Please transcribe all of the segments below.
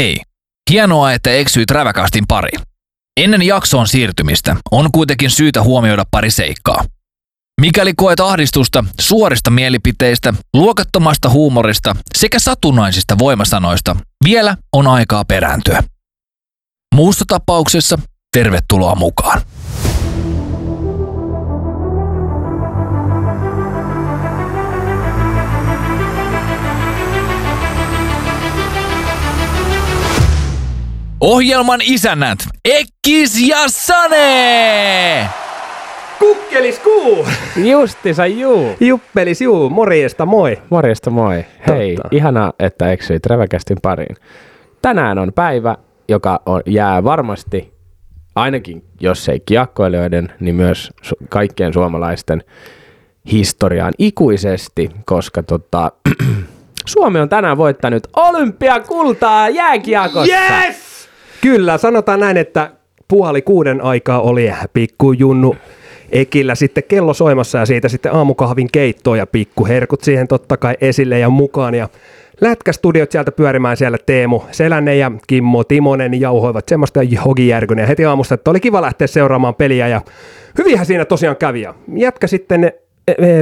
Hei, hienoa, että eksyit räväkastin pariin. Ennen jaksoon siirtymistä on kuitenkin syytä huomioida pari seikkaa. Mikäli koet ahdistusta suorista mielipiteistä, luokattomasta huumorista sekä satunnaisista voimasanoista, vielä on aikaa perääntyä. Muussa tapauksessa tervetuloa mukaan. Ohjelman isännät Ekkis ja Sane! Kukkelis kuu! Justiinsa juu! Juppelis juu! Morjesta moi! Morjesta moi! Hei, ihanaa, että eksyit räväkästin pariin. Tänään on päivä, joka jää varmasti, ainakin jos ei kiekkoilijoiden, niin myös kaikkien suomalaisten historiaan ikuisesti, koska Suomi on tänään voittanut olympiakultaa jääkiekossa! Yes! Kyllä, sanotaan näin, että 5:30 aikaa oli pikkujunnu Ekillä sitten kello soimassa ja siitä sitten aamukahvin keittoon ja pikkuherkut siihen totta kai esille ja mukaan. Ja lätkästudiot sieltä pyörimään, siellä Teemu Selänne ja Kimmo Timonen jauhoivat semmoista hogijärkyneä heti aamusta, että oli kiva lähteä seuraamaan peliä ja hyvinhän siinä tosiaan kävi. Ja jätkä sitten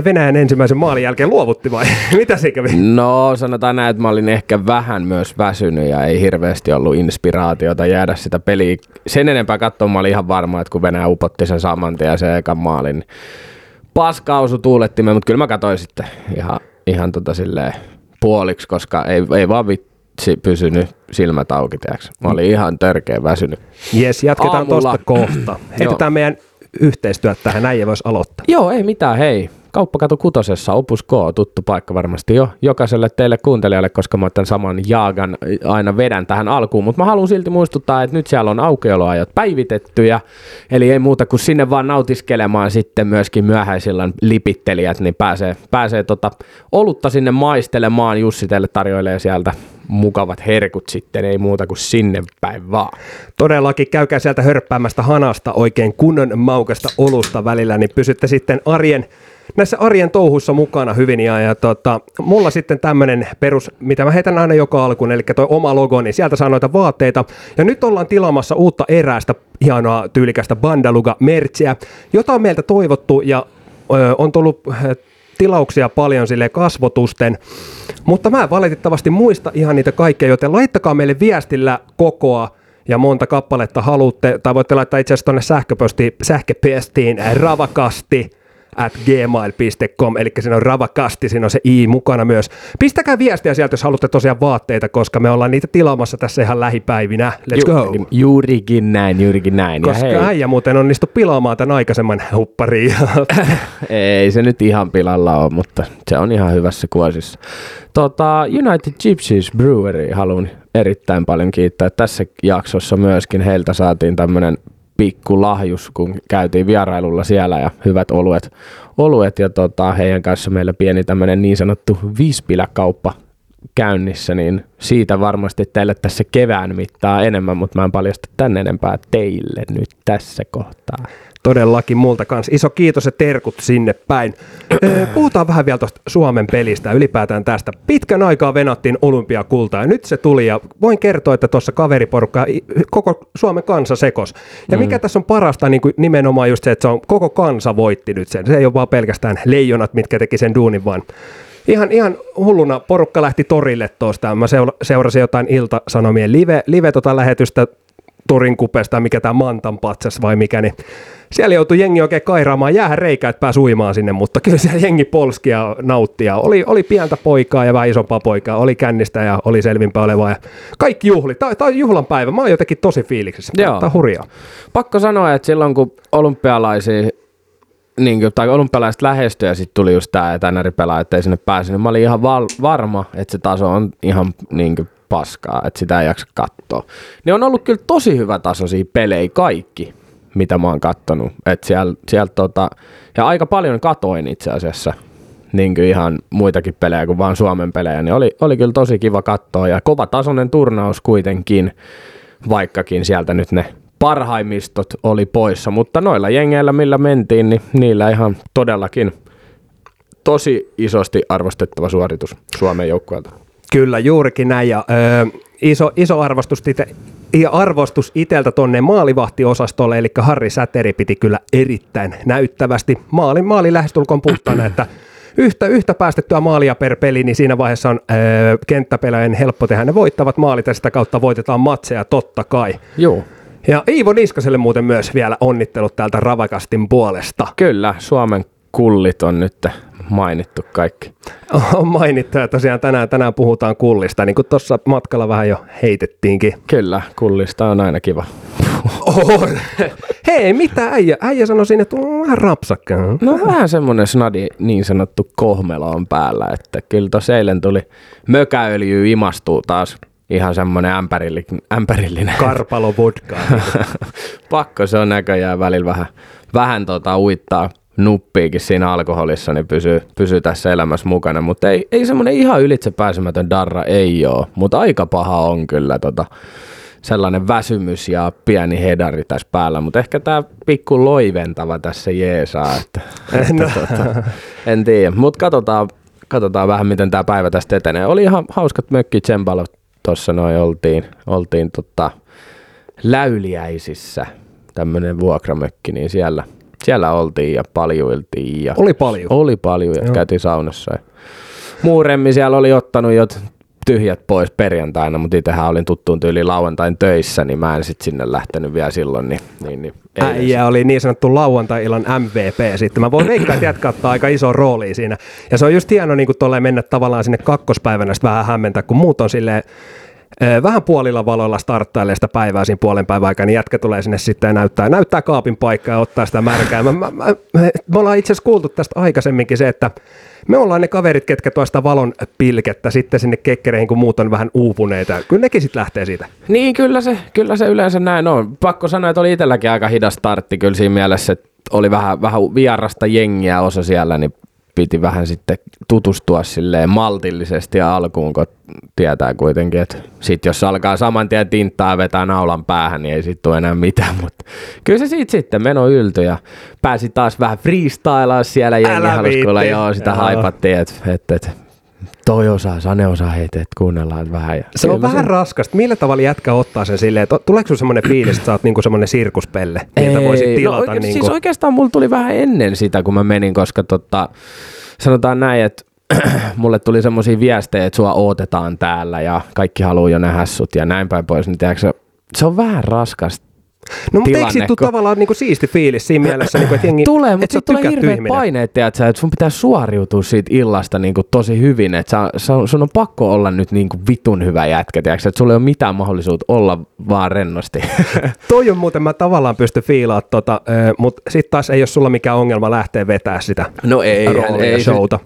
Venäjän ensimmäisen maalin jälkeen luovutti vai? Mitä se kävi? No sanotaan näin, että mä olin ehkä vähän myös väsynyt ja ei hirveästi ollut inspiraatiota jäädä sitä peliä. Sen enempää katsomaan, mä olin ihan varma, että kun Venäjä upotti sen samantien ja sen ekan maalin, niin paskausu tuulettimeen, mutta kyllä mä katsoin sitten ihan silleen puoliksi, koska ei vaan vitsi pysynyt silmät auki, tiiäks. Mä olin ihan törkeä väsynyt. Jes, jatketaan tosta kohta. Heitetään meidän yhteistyöt tähän, näin ei voisi aloittaa. Joo, ei mitään, hei. Kauppakatu 6, Opus K, tuttu paikka varmasti jo jokaiselle teille kuuntelijalle, koska mä tämän saman jaagan aina vedän tähän alkuun, mutta mä haluan silti muistuttaa, että nyt siellä on aukioloajat päivitettyjä, eli ei muuta kuin sinne vaan nautiskelemaan sitten myöskin myöhäisillan lipittelijät, niin pääsee olutta sinne maistelemaan, Jussi teille tarjoilee sieltä mukavat herkut sitten, ei muuta kuin sinne päin vaan. Todellakin, käykää sieltä hörppäämästä hanasta oikein kunnon maukasta olusta välillä, niin pysytte sitten näissä arjen touhuissa mukana hyvin. Ja mulla sitten tämmönen perus, mitä mä heitän aina joka alkuun, eli toi oma logo, niin sieltä saa noita vaatteita. Ja nyt ollaan tilaamassa uutta eräästä hienoa tyylikästä Bandaluga-mertsiä, jota on meiltä toivottu ja on tullut tilauksia paljon sille kasvotusten, mutta mä en valitettavasti muista ihan niitä kaikkea, joten laittakaa meille viestillä kokoa ja monta kappaletta haluatte, tai voitte laittaa itse asiassa tuonne sähköpostiin ravakasti@gmail.com, eli siinä on ravakasti, siinä on se i mukana myös. Pistäkää viestiä sieltä, jos haluatte tosiaan vaatteita, koska me ollaan niitä tilaamassa tässä ihan lähipäivinä. Let's go! Juurikin näin. Koska äijä muuten onnistui pilaamaan tämän aikaisemman huppariin. Ei se nyt ihan pilalla ole, mutta se on ihan hyvässä kuosissa. United Gypsies Brewery haluan erittäin paljon kiittää. Tässä jaksossa myöskin heiltä saatiin tämmöinen pikku lahjus, kun käytiin vierailulla siellä ja hyvät oluet ja heidän kanssa meillä pieni tämmöinen niin sanottu viispiläkauppa käynnissä, niin siitä varmasti teille tässä kevään mittaa enemmän, mutta mä en paljasta tänne enempää teille nyt tässä kohtaa. Todellakin multa kanssa. Iso kiitos ja terkut sinne päin. Puhutaan vähän vielä tuosta Suomen pelistä ylipäätään tästä. Pitkän aikaa venattiin olympiakultaa ja nyt se tuli ja voin kertoa, että tuossa kaveriporukka koko Suomen kansa sekos. Ja mikä tässä on parasta, niin kuin nimenomaan just se, että se on koko kansa voitti nyt sen. Se ei ole vaan pelkästään leijonat, mitkä teki sen duunin, vaan ihan hulluna porukka lähti torille tuosta. Mä seurasin jotain Ilta-Sanomien live-lähetystä torin kupesta, mikä tämä Mantan patsas vai mikä, niin siellä joutui jengi oikein kairaamaan jäähän reikää, että pääsi uimaan sinne, mutta kyllä siellä jengi polski ja nautti ja oli pientä poikaa ja vähän isompaa poikaa, oli kännistä ja oli selvinpä olevaa ja kaikki juhli. Tämä on juhlan päivä, mä oon jotenkin tosi fiiliksissä, tämä on hurjaa. Pakko sanoa, että silloin kun olympialaiset lähestyi ja sitten tuli just tämä etänäripelaa, ettei sinne pääse, niin mä olin ihan varma, että se taso on ihan paskaa, että sitä ei jaksa katsoa. Ne on ollut kyllä tosi hyvä tasoisia pelejä kaikki, mitä mä oon kattonut. Et siellä ja aika paljon katoin itse asiassa niin ihan muitakin pelejä kuin vaan Suomen pelejä. Niin oli kyllä tosi kiva katsoa ja kova tasoinen turnaus kuitenkin, vaikkakin sieltä nyt ne parhaimmistot oli poissa. Mutta noilla jengeillä, millä mentiin, niin niillä ihan todellakin tosi isosti arvostettava suoritus Suomen joukkueelta. Kyllä, juurikin näin. Ja iso arvostus itseltä tuonne maalivahtiosastolle, eli Harri Säteri piti kyllä erittäin näyttävästi maali lähestulkoon puhtaana, että yhtä päästettyä maalia per peli, niin siinä vaiheessa on kenttäpelaajan helppo tehdä ne voittavat maalit ja sitä kautta voitetaan matseja totta kai. Joo. Ja Iivo Niskaselle muuten myös vielä onnittelut täältä Ravakastin puolesta. Kyllä, Suomen kullit on nyt mainittu kaikki. On mainittu ja tosiaan tänään puhutaan kullista, niin kuin tuossa matkalla vähän jo heitettiinkin. Kyllä, kullista on aina kiva. On. Hei, mitä äijä sanoi siinä, että on vähän rapsakkaan. No vähän semmoinen snadi niin sanottu kohmelo on päällä, että kyllä tuossa eilen tuli mökäöljyä imastuu taas. Ihan semmoinen ämpärillinen. Karpalovodkaa. Pakko se on näköjään välillä vähän uittaa nuppiikin siinä alkoholissa, niin pysyy tässä elämässä mukana. Mutta ei semmoinen ihan ylitsepääsemätön darra ei ole, mutta aika paha on kyllä sellainen väsymys ja pieni hedari tässä päällä. Mutta ehkä tämä pikku loiventava tässä jeesaa, en tiedä. Mutta katsotaan vähän, miten tämä päivä tästä etenee. Oli ihan hauskat mökkitsempailut. Tuossa noin oltiin Läyliäisissä, tämmöinen vuokramökki, niin siellä oltiin ja paljuiltiin. Ja oli paljon ja käytiin saunassa. Ja muuremmin siellä oli ottanut jo tyhjät pois perjantaina, mutta itsehän olin tuttuun tyyliin lauantain töissä, niin mä en sitten sinne lähtenyt vielä silloin. Niin äijä oli niin sanottu lauantai-illan MVP sitten. Mä voin veikkaa, että jätkä ottaa aika iso rooli siinä. Ja se on just hienoa niin mennä tavallaan sinne kakkospäivänä sitten vähän hämmentää, kun muut on silleen vähän puolilla valoilla starttailee sitä päivää siinä puolen päivän aikaa, niin jätkä tulee sinne sitten ja näyttää kaapin paikkaa ja ottaa sitä märkää. Me ollaan itse asiassa kuultu tästä aikaisemminkin se, että me ollaan ne kaverit, ketkä tuo sitä valon pilkettä sitten sinne kekkereihin, kun muut on vähän uupuneita. Kyllä nekin sitten lähtee siitä. Niin, kyllä se yleensä näin on. Pakko sanoa, että oli itselläkin aika hidas startti kyllä siinä mielessä, että oli vähän vierasta jengiä osa siellä, niin piti vähän sitten tutustua silleen maltillisesti ja alkuun, kun tietää kuitenkin, että sitten jos alkaa saman tien tinttaa vetää naulan päähän, niin ei sitten tule enää mitään, mutta kyllä se sitten meno yltyi ja pääsi taas vähän freestylaa siellä jengi haluskuilla, joo sitä haipattiin, että toi osaa, Sane osaa heitä, että kuunnellaan vähän. Ja se on vähän raskasta. Millä tavalla jätkä ottaa sen silleen, että tuleeko sun semmoinen fiilis, että sä oot niinku semmoinen sirkuspelle, miltä voisit tilata? No, siis oikeastaan mulla tuli vähän ennen sitä, kun mä menin, koska sanotaan näin, että mulle tuli semmoisia viestejä, että sua odotetaan täällä ja kaikki haluaa jo nähdä sut ja näin päin pois. Niin tiedätkö, se on vähän raskasta. No mutta eikö siitä tavallaan niinku siisti fiilis siinä mielessä, että jengi tulee, mutta se tulee hirveät paineet, että sun pitää suoriutua siitä illasta niinku tosi hyvin, että sun on pakko olla nyt niinku vitun hyvä jätkä, tiedätkö, että sulla ei ole mitään mahdollisuutta olla vaan rennosti. Toi on muuten, mä tavallaan pystyn fiilaamaan mutta sitten taas ei ole sulla mikään ongelma lähteä vetää sitä roolia showta.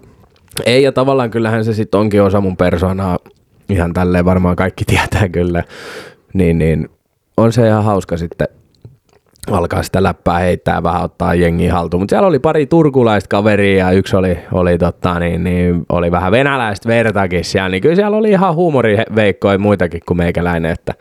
Ei, ja tavallaan kyllähän se sitten onkin osa mun persoonaa, ihan tälleen varmaan kaikki tietää kyllä, niin. On se ihan hauska sitten alkaa sitä läppää heittää, vähän ottaa jengiä haltuun. Mutta siellä oli pari turkulaista kaveria ja yksi oli vähän venäläistä vertakin siellä. Niin kyllä siellä oli ihan huumoriveikkoja muitakin kuin meikäläinen. Että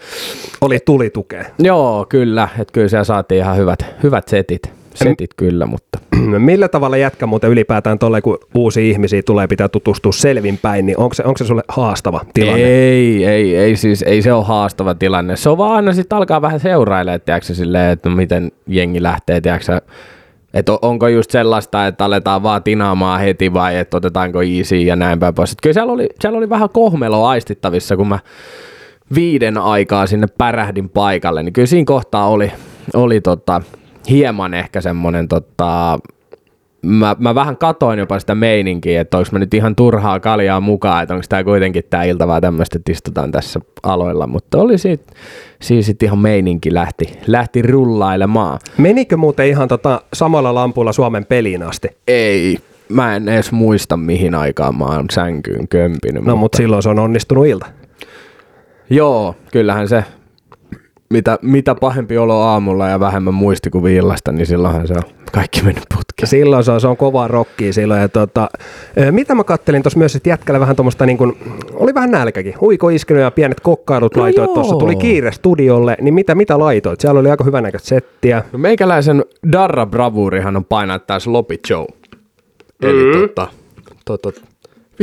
oli tulitukea. Joo, kyllä. Että kyllä siellä saatiin ihan hyvät setit. Setit kyllä, mutta millä tavalla jätkä muuten ylipäätään tolleen, kun uusia ihmisiä tulee, pitää tutustua selvinpäin, niin onko se sulle haastava tilanne? Ei se ole haastava tilanne. Se on vaan aina sitten alkaa vähän seurailemaan, tiedätkö, silleen, että miten jengi lähtee, tiedätkö, että onko just sellaista, että aletaan vaan tinaamaan heti vai että otetaanko easy ja näin päin pois. Että kyllä siellä oli vähän kohmeloa aistittavissa, kun mä 5 aikaa sinne pärähdin paikalle, niin kyllä siinä kohtaa oli hieman ehkä semmoinen, mä vähän katoin jopa sitä meininkiä, että onko mä nyt ihan turhaa kaljaa mukaan, että onko tää kuitenkin tää ilta vaan tämmöistä, että istutaan tässä aloilla, mutta oli siis sit ihan meininki lähti rullailemaan. Menikö muuten ihan samalla lampulla Suomen peliin asti? Ei. Mä en edes muista mihin aikaan mä oon sänkyyn kömpinyt. No mutta silloin se on onnistunut ilta. Joo, kyllähän se. Mitä pahempi olo aamulla ja vähemmän muistikuvia illasta, niin silloinhan se on kaikki mennyt putkeen. Silloin se on kovaa rockia silloin. Ja mitä mä kattelin tuossa myös, että jätkällä vähän tuommoista, niin kun, oli vähän nälkäkin. Huiko iskenyt ja pienet kokkaidut laitoit tuossa. Tuli kiire studiolle, niin mitä laitoit? Siellä oli aika hyvänäköistä settiä. No meikäläisen darra bravuurihan on painaa tää sloppy joe. Eli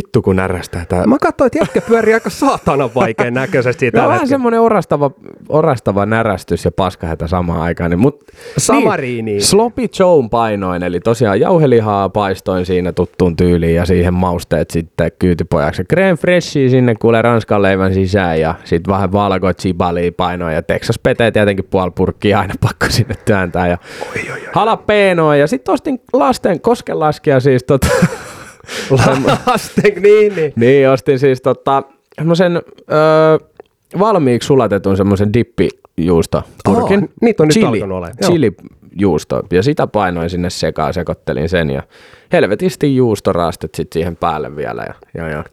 Vittu kun närrästää tää. Mä katsoin, että jätkä pyörii aika saatanan vaikean näköisesti tällä hetkellä. Vähän semmoinen orastava närästys ja paskahätä samaan aikaan. Niin, mut, samariini. Niin, sloppy joe painoin, eli tosiaan jauhelihaa paistoin siinä tuttuun tyyliin ja siihen mausteet sitten kyytipojaksi. Crème fraîche sinne kuulee ranskan leivän sisään ja sitten vähän valkoa chibalia painoin ja Texas peteet tietenkin puoli purkkiin aina pakko sinne työntää. Ja jalapeenoa ja sitten ostin lasten koskenlaskija siis Niin, ostin siis semmoisen valmiiksi sulatetun semmoisen dippijuustopurkin. Oh, niitä on nyt alkanut olemaan. Chilijuusto. Ja sitä painoin sinne sekaan, sekoittelin sen ja helvetisti juustorastet sit siihen päälle vielä. Ja.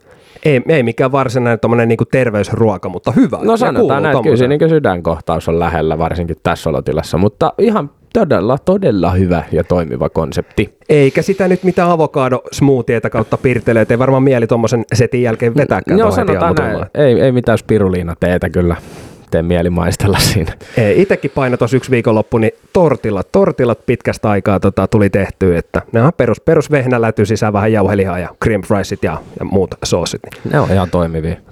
Ei mikään varsinainen tommonen niinku terveysruoka, mutta hyvä. No sanotaan näin, kyllä se niinku sydänkohtaus on lähellä, varsinkin tässä olotilassa, mutta ihan todella hyvä ja toimiva konsepti. Eikä sitä nyt mitään avokadosmoothieta kautta pirteleet, ei varmaan mieli tommosen setin jälkeen vetääkään. Joo, sanotaan näin, ei mitään spiruliinateetä kyllä. Tee mieli maistella siinä. Ei, itsekin paino tuossa yksi viikonloppu, niin tortilat pitkästä aikaa tuli tehtyä, että ne on perus vehnäläty sisään vähän jauhelihaa ja cream fricesit ja muut soosit. Ne on ihan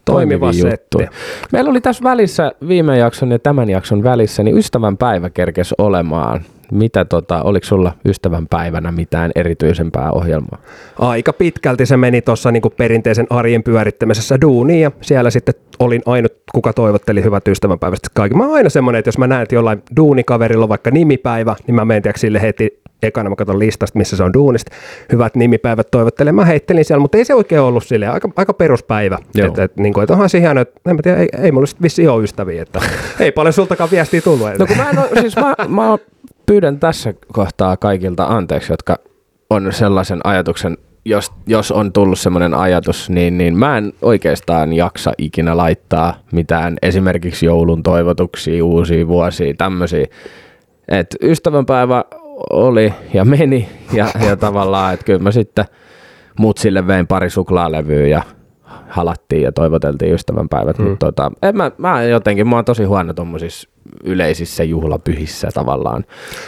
toimivia juttuja. Meillä oli tässä välissä, viime jakson ja tämän jakson välissä, niin ystävänpäivä kerkesi olemaan. Mitä oliko sulla ystävänpäivänä mitään erityisempää ohjelmaa? Aika pitkälti se meni tuossa niinku perinteisen arjen pyörittämisessä duuniin ja siellä sitten olin ainut, kuka toivotteli hyvät ystävänpäivästä kaikki. Mä oon aina semmoinen, että jos mä näen, että jollain duunikaverilla on vaikka nimipäivä, niin mä menen sille heti ekana, mä katson listasta, missä se on duunista. Hyvät nimipäivät toivottelen, mä heittelin siellä, mutta ei se oikein ollut silleen, aika peruspäivä. Että niinku, et onhan se hieno, että en mä tiedä, ei mulla sitten vissiin ole ystäviä, että ei paljon sultakaan viestiä tullut. No kun mä pyydän tässä kohtaa kaikilta anteeksi, jotka on sellaisen ajatuksen, jos on tullut sellainen ajatus, niin mä en oikeastaan jaksa ikinä laittaa mitään esimerkiksi joulun toivotuksia, uusia vuosia, tämmöisiä. Et ystävänpäivä oli ja meni ja tavallaan, että kyllä mä sitten mutsille vein pari suklaalevyä ja halattiin ja toivoteltiin ystävänpäivät, mutta mä oon tosi huono tommosissa yleisissä juhlapyhissä tavallaan.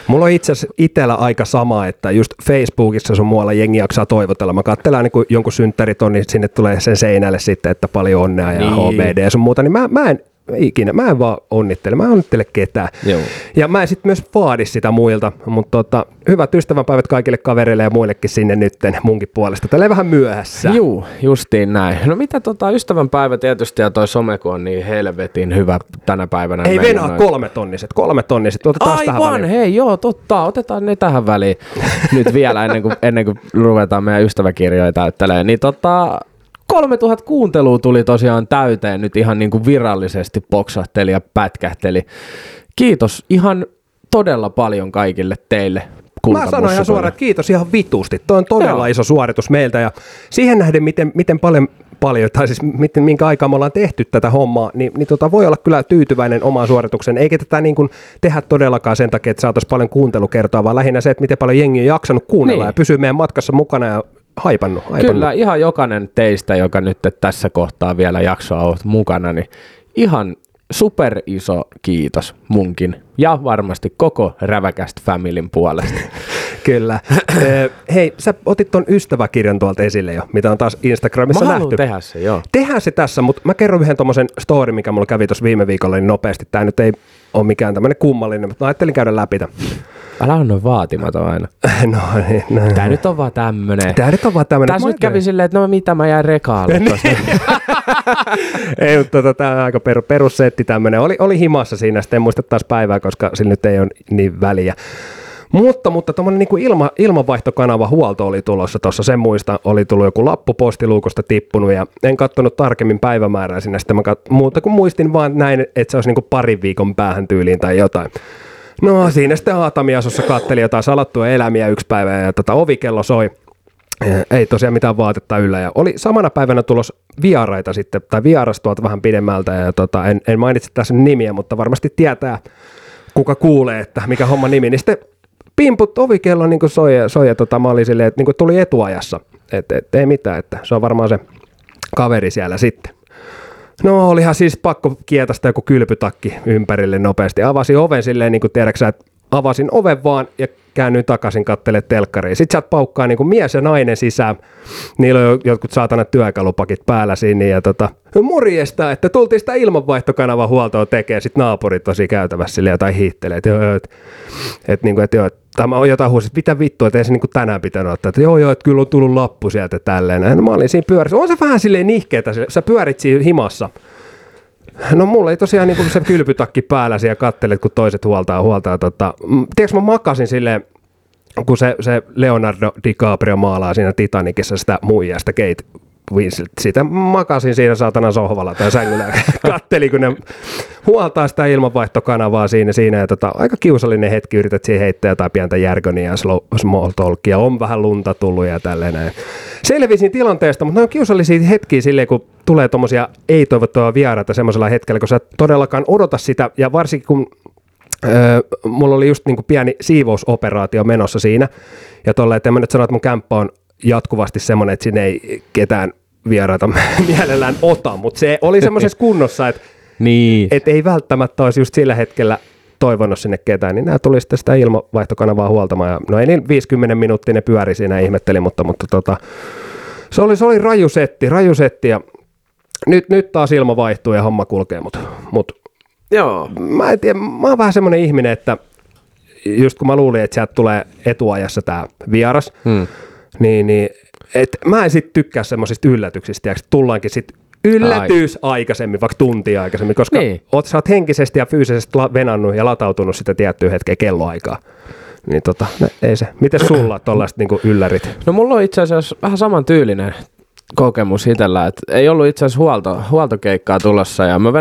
Mulla on itse asiassa itsellä aika sama, että just Facebookissa sun muualla jengi jaksaa toivotella. Mä katselen aina, kun jonkun synttärit on, niin sinne tulee sen seinälle sitten, että paljon onnea ja niin. HBD ja sun muuta, niin mä en vaan onnittele. Mä en onnittele ketään. Joo. Ja mä en sitten myös vaadi sitä muilta, mutta hyvät ystävänpäivät kaikille kavereille ja muillekin sinne nytten munkin puolesta. Tälleen vähän myöhässä. Juu, justiin näin. No mitä ystävänpäivä tietysti ja toi some, kun on niin helvetin hyvä tänä päivänä. Ei venaa kolmetonniset. Otetaan tähän väliin. Aivan, hei joo, totta. Otetaan ne tähän väliin nyt vielä ennen kuin ruvetaan meidän ystäväkirjoja täyttelemään. Niin 3000 kuuntelua tuli tosiaan täyteen nyt ihan niin kuin virallisesti poksahteli ja pätkähteli. Kiitos ihan todella paljon kaikille teille. Mä sanoin ihan suoraan, että kiitos ihan vitusti. Toi on todella iso suoritus meiltä ja siihen nähden, miten paljon tai siis minkä aikaa me ollaan tehty tätä hommaa, niin voi olla kyllä tyytyväinen omaan suoritukseen. Eikä tätä niin kuin tehdä todellakaan sen takia, että saataisiin paljon kuuntelukertoa, vaan lähinnä se, että miten paljon jengi on jaksanut kuunnella niin. Ja pysyy meidän matkassa mukana ja haipannut. Kyllä, ihan jokainen teistä, joka nyt tässä kohtaa vielä jaksoa on mukana, niin ihan super iso kiitos munkin ja varmasti koko Räväkästä Familyn puolesta. Kyllä. Hei, sä otit ton ystäväkirjan tuolta esille jo, mitä on taas Instagramissa nähty. Mä haluan tehdä se, joo. Tehdään se tässä, mutta mä kerron yhden tommosen story, mikä mulla kävi tuossa viime viikolla niin nopeasti. Tää nyt ei ole mikään tämmönen kummallinen, mutta mä ajattelin käydä läpi tämän. Älä on noin vaatimaton aina. No niin. No. Tää nyt on vaan tämmönen. Tässä nyt kävi silleen, että no mitä mä jäin rekaalle tuosta. Ei, mutta tää on aika perussetti tämmönen. Oli himassa siinä, sitten en muista taas päivää, koska sillä nyt ei ole niin väliä. Mutta tuommoinen niin kuin ilmanvaihtokanava huolto oli tulossa tuossa, sen muista oli tullut joku lappu postiluukosta tippunut ja en katsonut tarkemmin päivämäärää sinne, sitten muuta kuin muistin vaan näin, että se olisi niin kuin parin viikon päähän tyyliin tai jotain. No siinä sitten aatamiasossa katselin jotain salattua elämiä yksi päivä ja ovikello soi. Ei tosiaan mitään vaatetta yllä ja oli samana päivänä tulos vieraita sitten tai vierastuolta vähän pidemmältä ja en mainitse tässä nimiä, mutta varmasti tietää kuka kuulee, että mikä homma nimi, niin sitten pimput ovikello niin soi ja mä olin silleen, että niin tuli etuajassa, että et, ei mitään, että se on varmaan se kaveri siellä sitten. No olihan siis pakko kietästä joku kylpytakki ympärille nopeasti. Avasi oven silleen niin kuin tiedäksä, että avasin oven vaan ja käännyin takaisin, katselin telkkariin. Sitten sieltä paukkaa niin kuin mies ja nainen sisään. Niillä on jotkut saatana työkalupakit päällä siinä. Ja murjesta, että tultiin sitä ilmanvaihtokanavan huoltoa tekemään. Sitten naapurit tosi käytävässä sille jotain hiihtelee. Mä oon jotain huusin, että mitä vittua, että ei se niin kuin tänään pitänyt ottaa. Että että kyllä on tullut lappu sieltä tälleen. No, mä olin siinä pyörissä. On se vähän silleen nihkeetä. Sä pyörit siinä himassa. No mulla ei tosiaan niin kuin se kylpytakki päällä siellä kattelet, kun toiset huoltaa. Tiedätkö, mä makasin silleen, kun se Leonardo DiCaprio maalaa siinä Titanicissa sitä muijaa, sitä Kate Winslet. Sitä makasin siinä saatana sohvalla tai sängyllä. Kattelin, kun ne huoltaa sitä ilmanvaihtokanavaa siinä. Ja aika kiusallinen hetki, yrität siihen heittää jotain pientä jargonia ja small talkia. On vähän lunta tullut ja tälleen näin. Selvisin tilanteesta, mutta ne on kiusallisia hetkiä silleen, kun tulee tommosia ei-toivottuja vieraita semmoisella hetkellä, kun sä todellakaan odota sitä, ja varsinkin kun mulla oli just niinku pieni siivousoperaatio menossa siinä, ja tolleen, että en mä nyt sano, että mun kämppä on jatkuvasti semmoinen, että siinä ei ketään vieraita mielellään ota, mutta se oli semmoisessa kunnossa, että niin. Et ei välttämättä olisi just sillä hetkellä toivonut sinne ketään, niin nämä tuli sitten sitä ilmanvaihtokanavaa huoltamaan, ja no ei niin 50 minuuttia ne pyöri siinä, ihmetteli, mutta se oli rajusetti, ja nyt taas ilma vaihtuu ja homma kulkee, mutta joo. Mä en tiedä, mä oon vähän semmoinen ihminen, että just kun mä luulin, että sieltä tulee etuajassa tää vieras, niin et mä en sit tykkää semmoisista yllätyksistä, ja tullaankin sit yllätys aikaisemmin, vaikka tuntia aikaisemmin, koska niin. Sä oot henkisesti ja fyysisesti venannut ja latautunut sitä tiettyä hetkeä kelloaikaa. Niin ei se. Miten sulla tollaiset niinku yllärit? No mulla on itse asiassa vähän samantyylinen kokemus itsellä, että ei ollut itse asiassa huoltokeikkaa tulossa, ja mä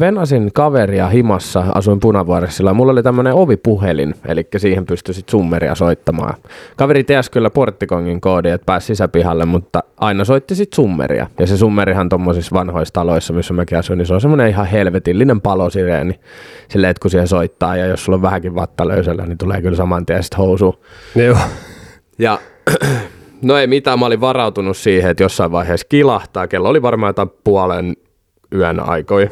venasin kaveria himassa, asuin Punavuoressilla, ja mulla oli tämmönen ovipuhelin, eli siihen pystyi sit summeria soittamaan. Kaveri tiesi kyllä porttikongin koodin, että pääsi sisäpihalle, mutta aina soitti sit summeria, ja se summerihan tommosissa vanhoissa taloissa, missä mäkin asuin, niin se on semmonen ihan helvetillinen palosireeni, silleen, että kun siihen soittaa, ja jos sulla on vähänkin vatta löysällä, niin tulee kyllä saman tien sit housuun. Joo. Ja no ei mitään, mä olin varautunut siihen, että jossain vaiheessa kilahtaa. Kello oli varmaan jotain 00:30 aikoja,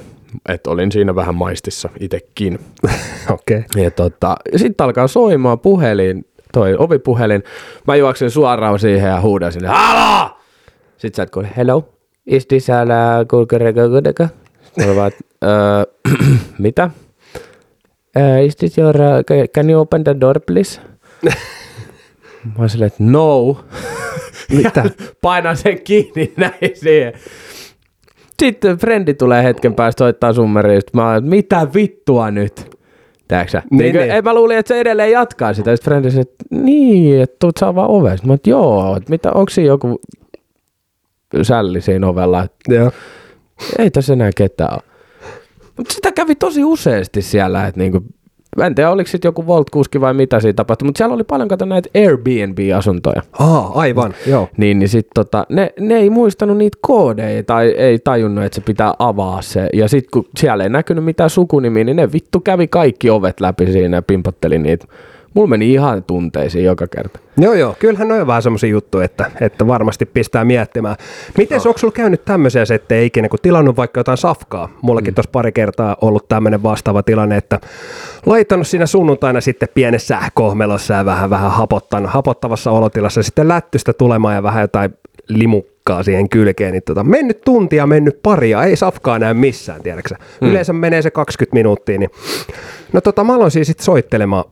että olin siinä vähän maistissa itsekin. Okei. Okay. Ja sitten alkaa soimaan puhelin, toi ovipuhelin. Mä juoksin suoraan siihen ja huudan sinne, haloo! Sitten sä et kuule, hello, is this kulkereka? Sitten mä vaan, mitä? Is this your, can you open the door please? Mä oon silleen, että no. Mitä? Painan sen kiinni näin siihen. Sitten frendi tulee hetken päästä soittaa summeriin. Sitten mä oon, mitä vittua nyt? Tääksä? Niin. Mä luulin, että se edelleen jatkaa sitä. Sitten frendi sanoi, että niin, että tuut saa vaan oveen. Sitten mä oon, että joo, että onko siinä joku sälli siinä ovella? Joo. Ei tässä enää ketään ole. Mutta sitä kävi tosi useasti siellä, että niinku... En tiedä, oliko sitten joku Volt-kuski vai mitä siinä tapahtui, mutta siellä oli paljon kato näitä Airbnb-asuntoja. Aivan, joo. Niin sitten ne ei muistanut niitä koodeja tai ei tajunnut, että se pitää avaa se. Ja sitten kun siellä ei näkynyt mitään sukunimiä, niin ne vittu kävi kaikki ovet läpi siinä ja pimpotteli niitä. Mulla meni ihan tunteisiin joka kerta. Joo, kyllähän on vähän semmoisia juttuja, että varmasti pistää miettimään. Miten onko sulla käynyt tämmöisiä, että ei ikinä, kun tilannut vaikka jotain safkaa? Mullakin tuossa pari kertaa ollut tämmöinen vastaava tilanne, että laittanut siinä sunnuntaina sitten pienessä kohmelossa ja vähän hapottavassa olotilassa. Sitten lättystä tulemaan ja vähän jotain limukkaa siihen kylkeen. Niin mennyt tuntia, mennyt paria, ei safkaa näy missään, tiedätkö sä? Yleensä menee se 20 minuuttia. Niin. No mä aloin siis sitten soittelemaan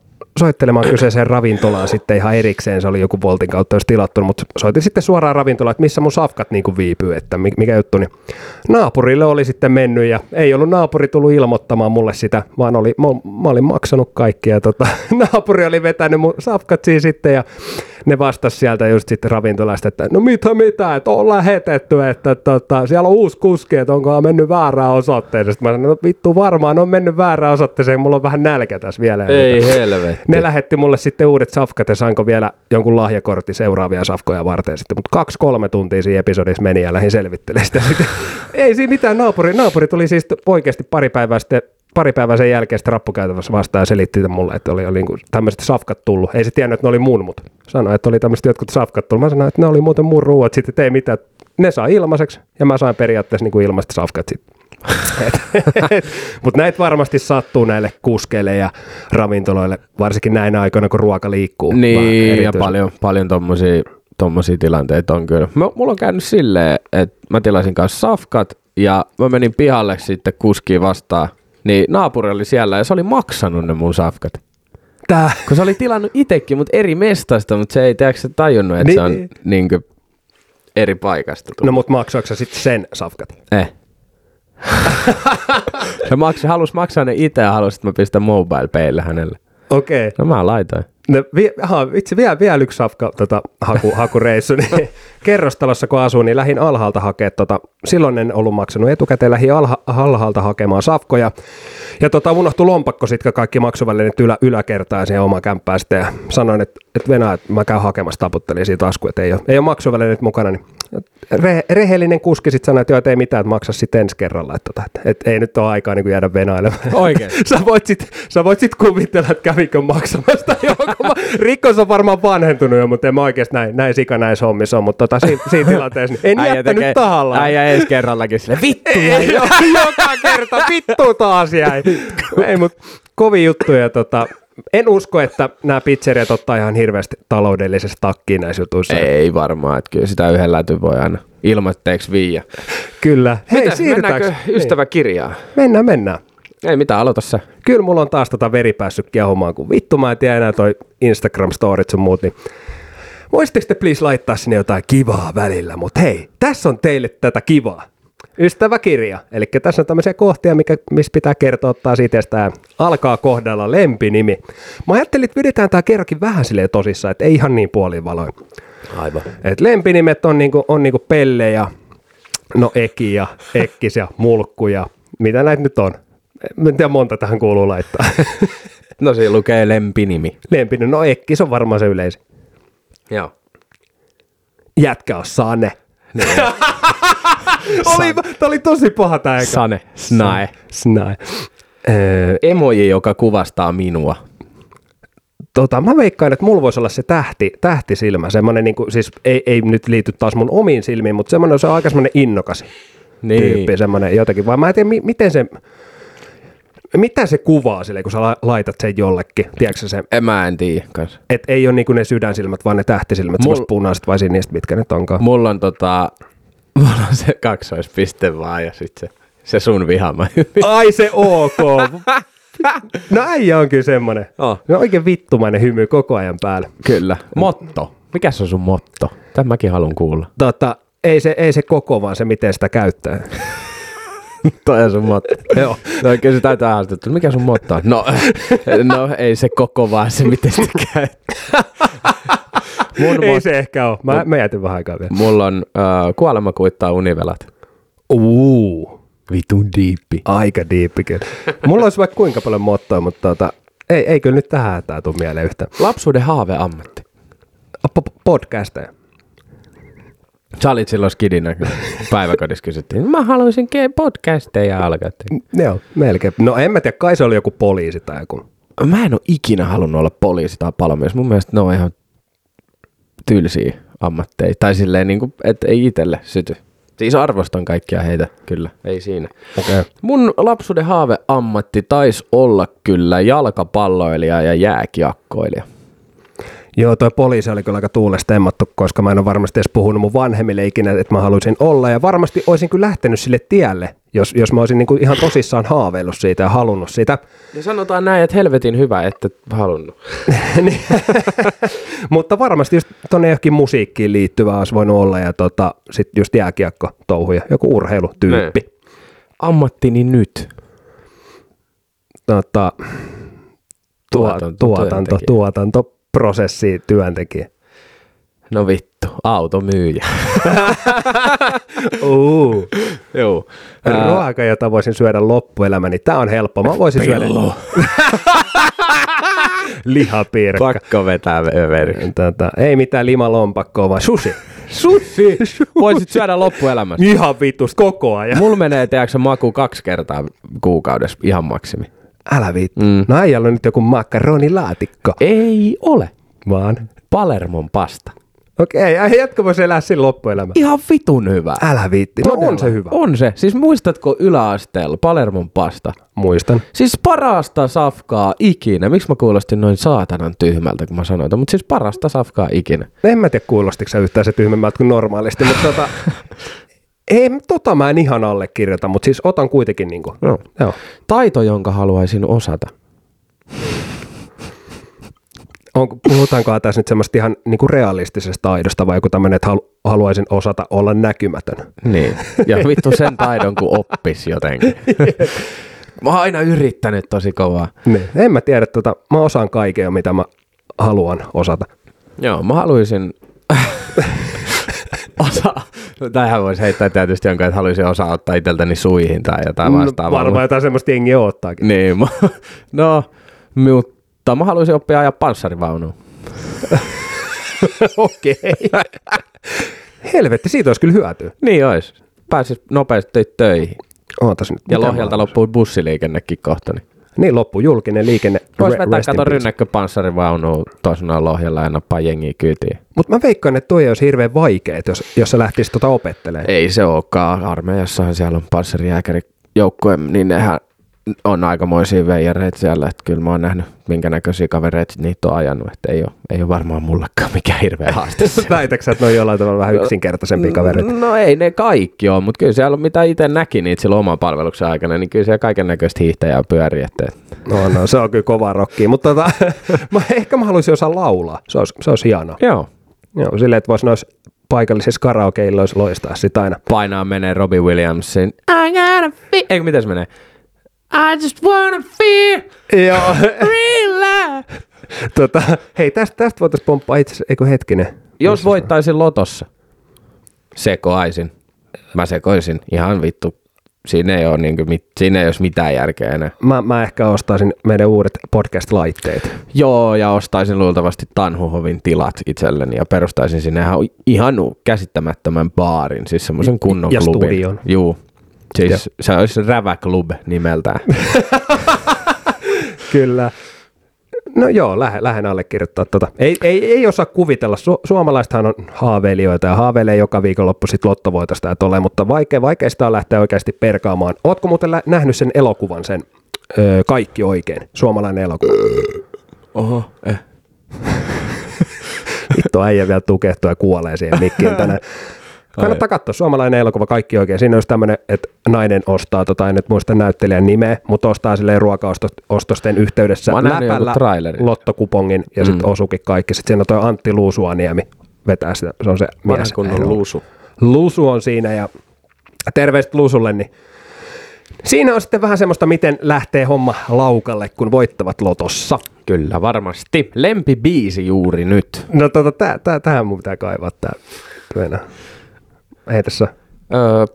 kyseiseen ravintolaan sitten ihan erikseen, se oli joku Voltin kautta jos tilattu, mutta soitin sitten suoraan ravintolaan, että missä mun safkat niinku viipyy, että mikä juttu, niin naapurille oli sitten mennyt ja ei ollut naapuri tullut ilmoittamaan mulle sitä, vaan mä olin maksanut kaikkia, naapuri oli vetänyt mun safkat siinä sitten ja ne vastasi sieltä just sitten ravintolasta, että no mitä, että on lähetetty, että siellä on uusi kuski, että onkohan mennyt väärään osoitteeseen. Sitten mä sanoin, no vittu varmaan on mennyt väärään osoitteeseen, mulla on vähän nälkä tässä vielä. Ei helvetti. Ne lähetti mulle sitten uudet safkat ja sainko vielä jonkun lahjakortti seuraavia safkoja varten sitten, mutta 2-3 tuntia siinä episodissa meni ja lähdin selvittelemään sitä. Ei siinä mitään, naapuri tuli siis oikeasti pari päivää sen jälkeen sitten rappukäytävässä vastaan ja selitti mulle, että oli niin kuin tämmöiset safkat tullut. Ei se tiennyt, että ne oli mun, mutta sanoi, että oli tämmöiset jotkut safkat tullut. Mä sanoin, että ne oli muuten mun ruuat, sitten ei mitään. Ne saa ilmaiseksi ja mä sain periaatteessa niin kuin ilmaiset safkat sitten. Mutta näitä varmasti sattuu näille kuskeille ja ravintoloille, varsinkin näinä aikoina, kun ruoka liikkuu. Niin, ja paljon tommosia tilanteita on kyllä. Mulla on käynyt silleen, että mä tilasin kanssa safkat ja mä menin pihalle sitten kuskiin vastaan. Niin naapuri oli siellä ja se oli maksanut ne mun safkat. Tää. Kun se oli tilannut itsekin, mutta eri mestasta, mutta se ei tajunnut, että niin. Se on niinkö eri paikasta tullut. No mutta maksoiko sä sitten sen safkat? Se halusi maksaa ne itse ja halusi, että mä pistän MobilePaylle hänelle. Okei. Okay. No mä laitoin. No, itse vielä yksi safka hakureissu. Niin kerrostalossa kun asuu, niin lähdin alhaalta hakea. Silloin en ollut maksanut etukäteen, lähdin alhaalta hakemaan safkoja. Ja unohtui lompakko sitten kaikki maksuvälineet yläkertaan ja siihen omaan kämppään sitten. Ja sanoin, että Venäjä, että mä käyn hakemassa, taputtelin siitä askuun, että ei ole maksuvälineet mukana. Niin rehellinen kuski sitten sanoi, että ei mitään, että maksa sitten ensi kerralla. Että ei nyt ole aikaa niin jäädä venailemaan. Oikein. Sä voit sitten kuvitella, että kävikö maksamasta johon. Rikkos on varmaan vanhentunut jo, mutta en mä oikeasti näin sika näissä hommissa on, mutta siinä tilanteessa en jättänyt tahallaan. Äijä ensi kerrallakin silleen, vittu jäi joka kerta, vittu taas jäi. Ei, mutta kovia juttuja. En usko, että nämä pizzeriat ottaa ihan hirveästi taloudellisessa takkiin näissä jutuissa. Ei varmaan, että kyllä sitä yhden lätyn voi aina ilmoitteeksi viiä. Kyllä. Hei, siirrytäänkö ystäväkirjaan? Mennään. Ei mitään, aloita sä. Kyllä mulla on taas veri päässyt kiehumaan, kun vittu mä en tiedä enää toi Instagram-storit sun muut, niin voisitteko te please laittaa sinne jotain kivaa välillä, mutta hei, tässä on teille tätä kivaa. Ystäväkirja, eli tässä on tämmöisiä kohtia, missä pitää kertoa taas itsestään. Alkaa kohdalla lempinimi. Mä ajattelin, että vedetään tää kerrokin vähän silleen tosissaan, että ei ihan niin puolivaloin. Aivan. Et lempinimet on niinku Pelle ja no Eki ja Ekkis ja Mulkku ja mitä näitä nyt on. Mä en tiedä, monta tähän kuuluu laittaa. No siinä lukee lempinimi. Lempinimi, no Ekkis on varmaan se yleisin. Joo. Jätkä on Sane. Tämä oli tosi paha tämä eka. Sane. Snae. Emoji, joka kuvastaa minua. Mä veikkaan, että mulla voisi olla se tähtisilmä. Semmoinen, niin kuin, siis ei nyt liity taas mun omiin silmiin, mutta semmoinen, se on aika semmoinen innokas niin. Tyyppi. Semmoinen jotenkin, vaan mä en tiedä, miten se... Mitä se kuvaa silleen, kun sä laitat sen jollekin? Tiedätkö se? Mä en tiedä. Että ei ole niinku ne sydänsilmät, vaan ne tähtisilmät. Semmoiset punaiset vai niistä, mitkä nyt onkaan. Mulla on se kaksoispiste vaan ja sitten se sun vihama. Ai se ok. No äijä on kyllä semmoinen. Oh. No oikein vittumainen hymy koko ajan päällä. Kyllä. Motto. Mikäs on sun motto? Tän mäkin haluan kuulla. Ei se koko, vaan se miten sitä käyttää. Toi on sun motto. Joo. No oikein se taitaa haastattu. Mikä sun motto on? No ei se koko vaan se miten sitä käyttää. Ei se ehkä ole. Mä jätin vähän aikaa vielä. Mulla on kuolema kuittaa univelat. Vitun diippi. Aika diippi kyllä. Mulla olisi vaikka kuinka paljon mottoa, mutta ei kyllä nyt tähän tää tule mieleen yhtään. Lapsuuden haaveammatti. Podcasteja. Sä olit silloin skidinä, kun päiväkodissa kysyttiin, mä haluaisin podcasteja alkaa. Joo, melkein. No en mä tiedä, kai se oli joku poliisi tai joku. Mä en ole ikinä halunnut olla poliisi tai palomies. Mun mielestä ne on ihan tylsiä ammatteja. Tai silleen, niin kuin, että ei itselle syty. Siis arvostan kaikkia heitä, kyllä. Ei siinä. Okay. Mun lapsuuden haaveammatti taisi olla kyllä jalkapalloilija ja jääkiekkoilija. Joo, toi poliisi oli kyllä aika tuulesta emmattu, koska mä en ole varmasti edes puhunut mun vanhemmille ikinä, että mä haluaisin olla. Ja varmasti olisin kyllä lähtenyt sille tielle, jos mä olisin niinku ihan tosissaan haaveillut siitä ja halunnut sitä. Ja sanotaan näin, että helvetin hyvä, että halunnut. Mutta varmasti just tonne johonkin musiikkiin liittyvää olisi voinut olla ja sitten just jääkiekko touhuja, joku urheilutyyppi. Ne. Ammattini nyt. Tuotanto. Prosessi työntekijä. No vittu, automyyjä. Joo. Ruoka, jota voisin syödä loppuelämäni. Tää on helppo. Mä voisin syödä lihapiirakka. Pakko vetää veri. Ei mitään limalompakkoa, vaan sushi. Sushi? Voisit syödä loppuelämässä. Ihan vittuista koko ajan. Mulla menee teaksä maku 2 kertaa kuukaudessa ihan maksimi. Älä vittu. No äijällä on nyt joku makaronilaatikko. Ei ole. Vaan Palermon pasta. Okei, jätkö voisi elää siinä loppuelämä? Ihan vitun hyvä. Älä viitti. No on se hyvä. On se. Siis muistatko yläasteella Palermon pasta? Muistan. Siis parasta safkaa ikinä. Miksi mä kuulostin noin saatanan tyhmältä, kun mä sanoin tämän? Mutta siis parasta safkaa ikinä. En mä tiedä, kuulostitko sä yhtään se tyhmemmältä kuin normaalisti, mutta ei, tota mä en ihan allekirjoita, mutta siis otan kuitenkin niinku. No. Joo. Taito, jonka haluaisin osata. Puhutaanko tässä nyt semmoista ihan niinku realistisesta taidosta vai joku tämmöinen, että haluaisin osata olla näkymätön? Niin, ja vittu sen taidon kun oppisi jotenkin. Mä oon aina yrittänyt tosi kovaa. Niin. En mä tiedä, mä osaan kaikkea, mitä mä haluan osata. Joo, mä haluaisin osaa. Tämähän voisi heittää tietysti jonka, että haluaisin osaa ottaa itseltäni suihin tai jotain vastaavaa. Varmaan jotain semmoista jengiä ottaakin. Niin, no, mutta mä haluaisin oppia ajaa panssarivaunuun. Okei. Helvetti, siitä olisi kyllä hyötyä. Niin olisi. Pääsis nopeasti töihin. Ootas nyt. Ja Lohjalta loppuu bussiliikennekin kohta. Niin loppuu julkinen liikenne. Voisi vetää kato rynnäkköpanssarivaunuun tuossa noin Lohjalla ja nappaa jengiä kyytiin. Mutta mä veikkaan, että toi olisi hirveän vaikea, jos sä lähtisit opettelemaan. Ei se olekaan. Armeijassahan siellä on panssarijääkärijoukkoja, niin nehän on aikamoisia veijareita siellä, että kyllä mä oon nähnyt, minkä näköisiä kavereita niitä on ajanut, että ei ole varmaan mullakaan mikään hirveä haaste. Väitäksä, että ne on jollain tavalla vähän yksinkertaisempia kavereita? No ei ne kaikki ole, mutta kyllä siellä on, mitä itse näki niitä silloin oman palveluksen aikana, niin kyllä siellä kaiken näköistä hiihtäjää pyörii. No, se on kyllä kovaa rockia, mutta ehkä mä haluaisin osaa laulaa, se olisi hienoa. Joo, silleen, että voisi noissa paikallisissa karaokeilloissa loistaa sitä aina. Painaa menee Robbie Williamsin. Eikö, miten se menee? I just wanna feel real life. Hei, tästä voitaisiin pomppaa itse, eikö hetkinen? Jos voittaisin lotossa, sekoaisin. Mä sekoisin. Ihan vittu. Siinä ei olisi mitään järkeä enää. Mä ehkä ostaisin meidän uudet podcast-laitteet. Joo, ja ostaisin luultavasti Tanhuhovin tilat itselleni ja perustaisin sinne ihan käsittämättömän baarin, siis semmoisen kunnon ja klubin. Ja studion. Juu. Siis se olisi Räväklub nimeltään. Kyllä. No joo, lähden allekirjoittaa . Ei osaa kuvitella. Suomalaistahan on haaveilijoita ja haaveilee joka viikonloppu sit lottovoitosta ja tolleen, mutta vaikea sitä on lähteä oikeasti perkaamaan. Ootko muuten nähnyt sen elokuvan, sen Kaikki oikein, suomalainen elokuva? Oho, Vittu, äijä vielä tukehtuu ja kuolee siihen mikkiin tänään. Kannattaa katsoa suomalainen elokuva Kaikki oikein. Siinä olisi tämmöinen, että nainen ostaa, en nyt muista näyttelijän nimeä, mutta ostaa silleen ruokaostosten yhteydessä läpällä lottokupongin ja sitten osuukin kaikki. Sitten siinä on toi Antti Luusuaniemi vetää sitä, se on se mies. Luusu on siinä ja terveiset Luusulle, niin siinä on sitten vähän semmoista, miten lähtee homma laukalle, kun voittavat lotossa. Kyllä, varmasti. Lempibiisi juuri nyt. No tähän mun pitää kaivaa tää työnä. Ei tässä.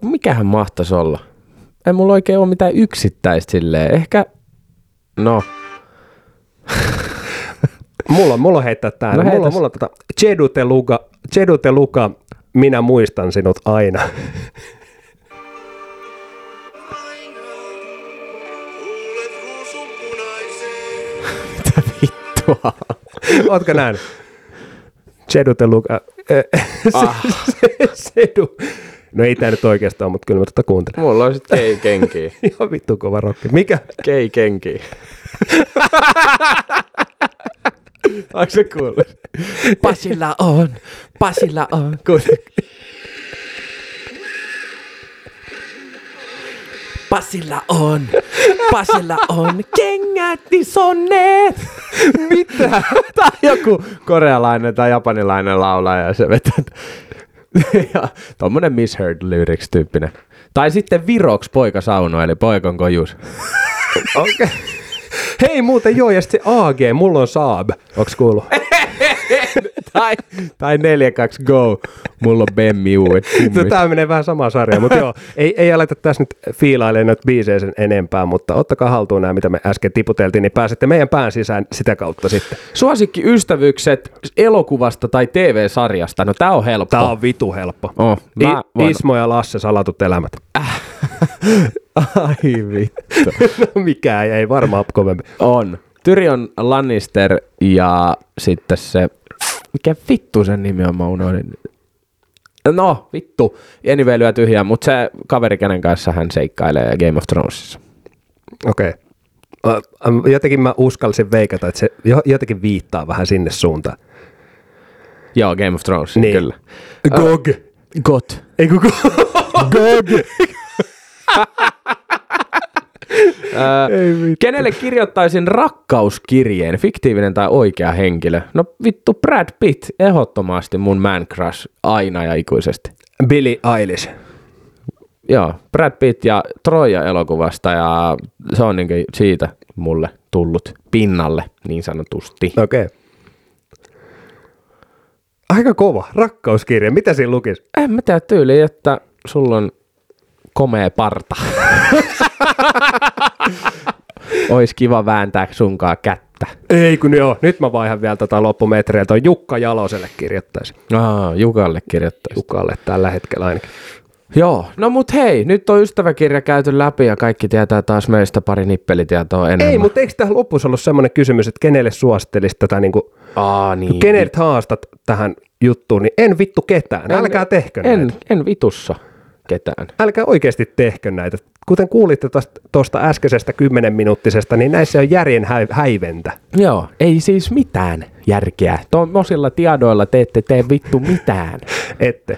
Mikähän mahtaisi olla? Ei mulla oikein ole mitään yksittäistä silleen. Ehkä, no. mulla on heittää täällä. No mulla on Cheduteluka, minä muistan sinut aina. Mitä vittua? Ootko nähnyt? Cheduteluka. No ei tää nyt oikeastaan, mutta kyllä mä kuuntelen. Mulla on sit keikenkiä. Ihan vittu kova rokki. Mikä? Keikenkiä. Onko se kuullut? Pasilla on. Pasilla on kengät isonneet. Mitä? Tai joku korealainen tai japanilainen laulaja ja se vetää. Ja tommonen misheard lyrics tyyppinen. Tai sitten viroks poika sauno, eli poikon kojus. Okei. Okay. Hei muuten joo, ja sitten AG, mulla on Saab. Onks kuullut? Tai 4-2 go, mulla on Bemmiuin. Tää menee vähän samaa sarjaa, mutta joo, ei aleta tässä nyt fiilailemaan noita biisejä sen enempää, mutta ottakaa haltuun nämä, mitä me äsken tiputeltiin, niin pääsette meidän pään sisään sitä kautta sitten. Suosikkiystävyykset elokuvasta tai TV-sarjasta, no tää on helppo. Tää on vitu helppo. Oh, Ismo ja Lasse, salatut elämät. Ai vittu. No mikään ei varmaan kovempi. On. Tyrion Lannister ja sitten se mikä vittu sen nimi on, mä unohdin. No, vittu, eniveilyä tyhjää, mutta se kaveri, kenen kanssa hän seikkailee Game of Thronesissa. Okei. Okay. Jotenkin mä uskalsin veikata, että se jotenkin viittaa vähän sinne suuntaan. Joo, Game of Thrones, niin. Kyllä. Gog. Got. Ei kun Gog. Kenelle kirjoittaisin rakkauskirjeen, fiktiivinen tai oikea henkilö? No vittu, Brad Pitt, ehdottomasti mun man crush aina ja ikuisesti. Billie Eilish. Joo, Brad Pitt ja Troja-elokuvasta, ja se on niinkin siitä mulle tullut pinnalle niin sanotusti. Okei. Okay. Aika kova, rakkauskirja, mitä siinä lukisi? En mä tiedä, tyyliin, että sulla on komea parta. Ois kiva vääntää sunkaan kättä. Ei kun joo, nyt mä vaihan vielä tota loppumetrejä, toi Jukka Jaloselle kirjoittaisi. Jukalle kirjoittaisi. Jukalle tällä hetkellä ainakin. Joo, no mut hei, nyt on ystäväkirja käyty läpi ja kaikki tietää taas meistä pari nippelitietoa enemmän. Ei, mutta eikö tähän lopussa ollut semmoinen kysymys, että kenelle suosittelisi tätä niinku, niin, kenelle haastat tähän juttuun, niin en vittu ketään, älkää tehkö näitä. En vitussa ketään. Älkää oikeasti tehkö näitä. Kuten kuulitte tuosta äskeisestä 10-minuuttisesta, niin näissä on järjen häiventä. Joo, ei siis mitään järkeä. Tuommoisilla tiedoilla te ette tee vittu mitään. Ette.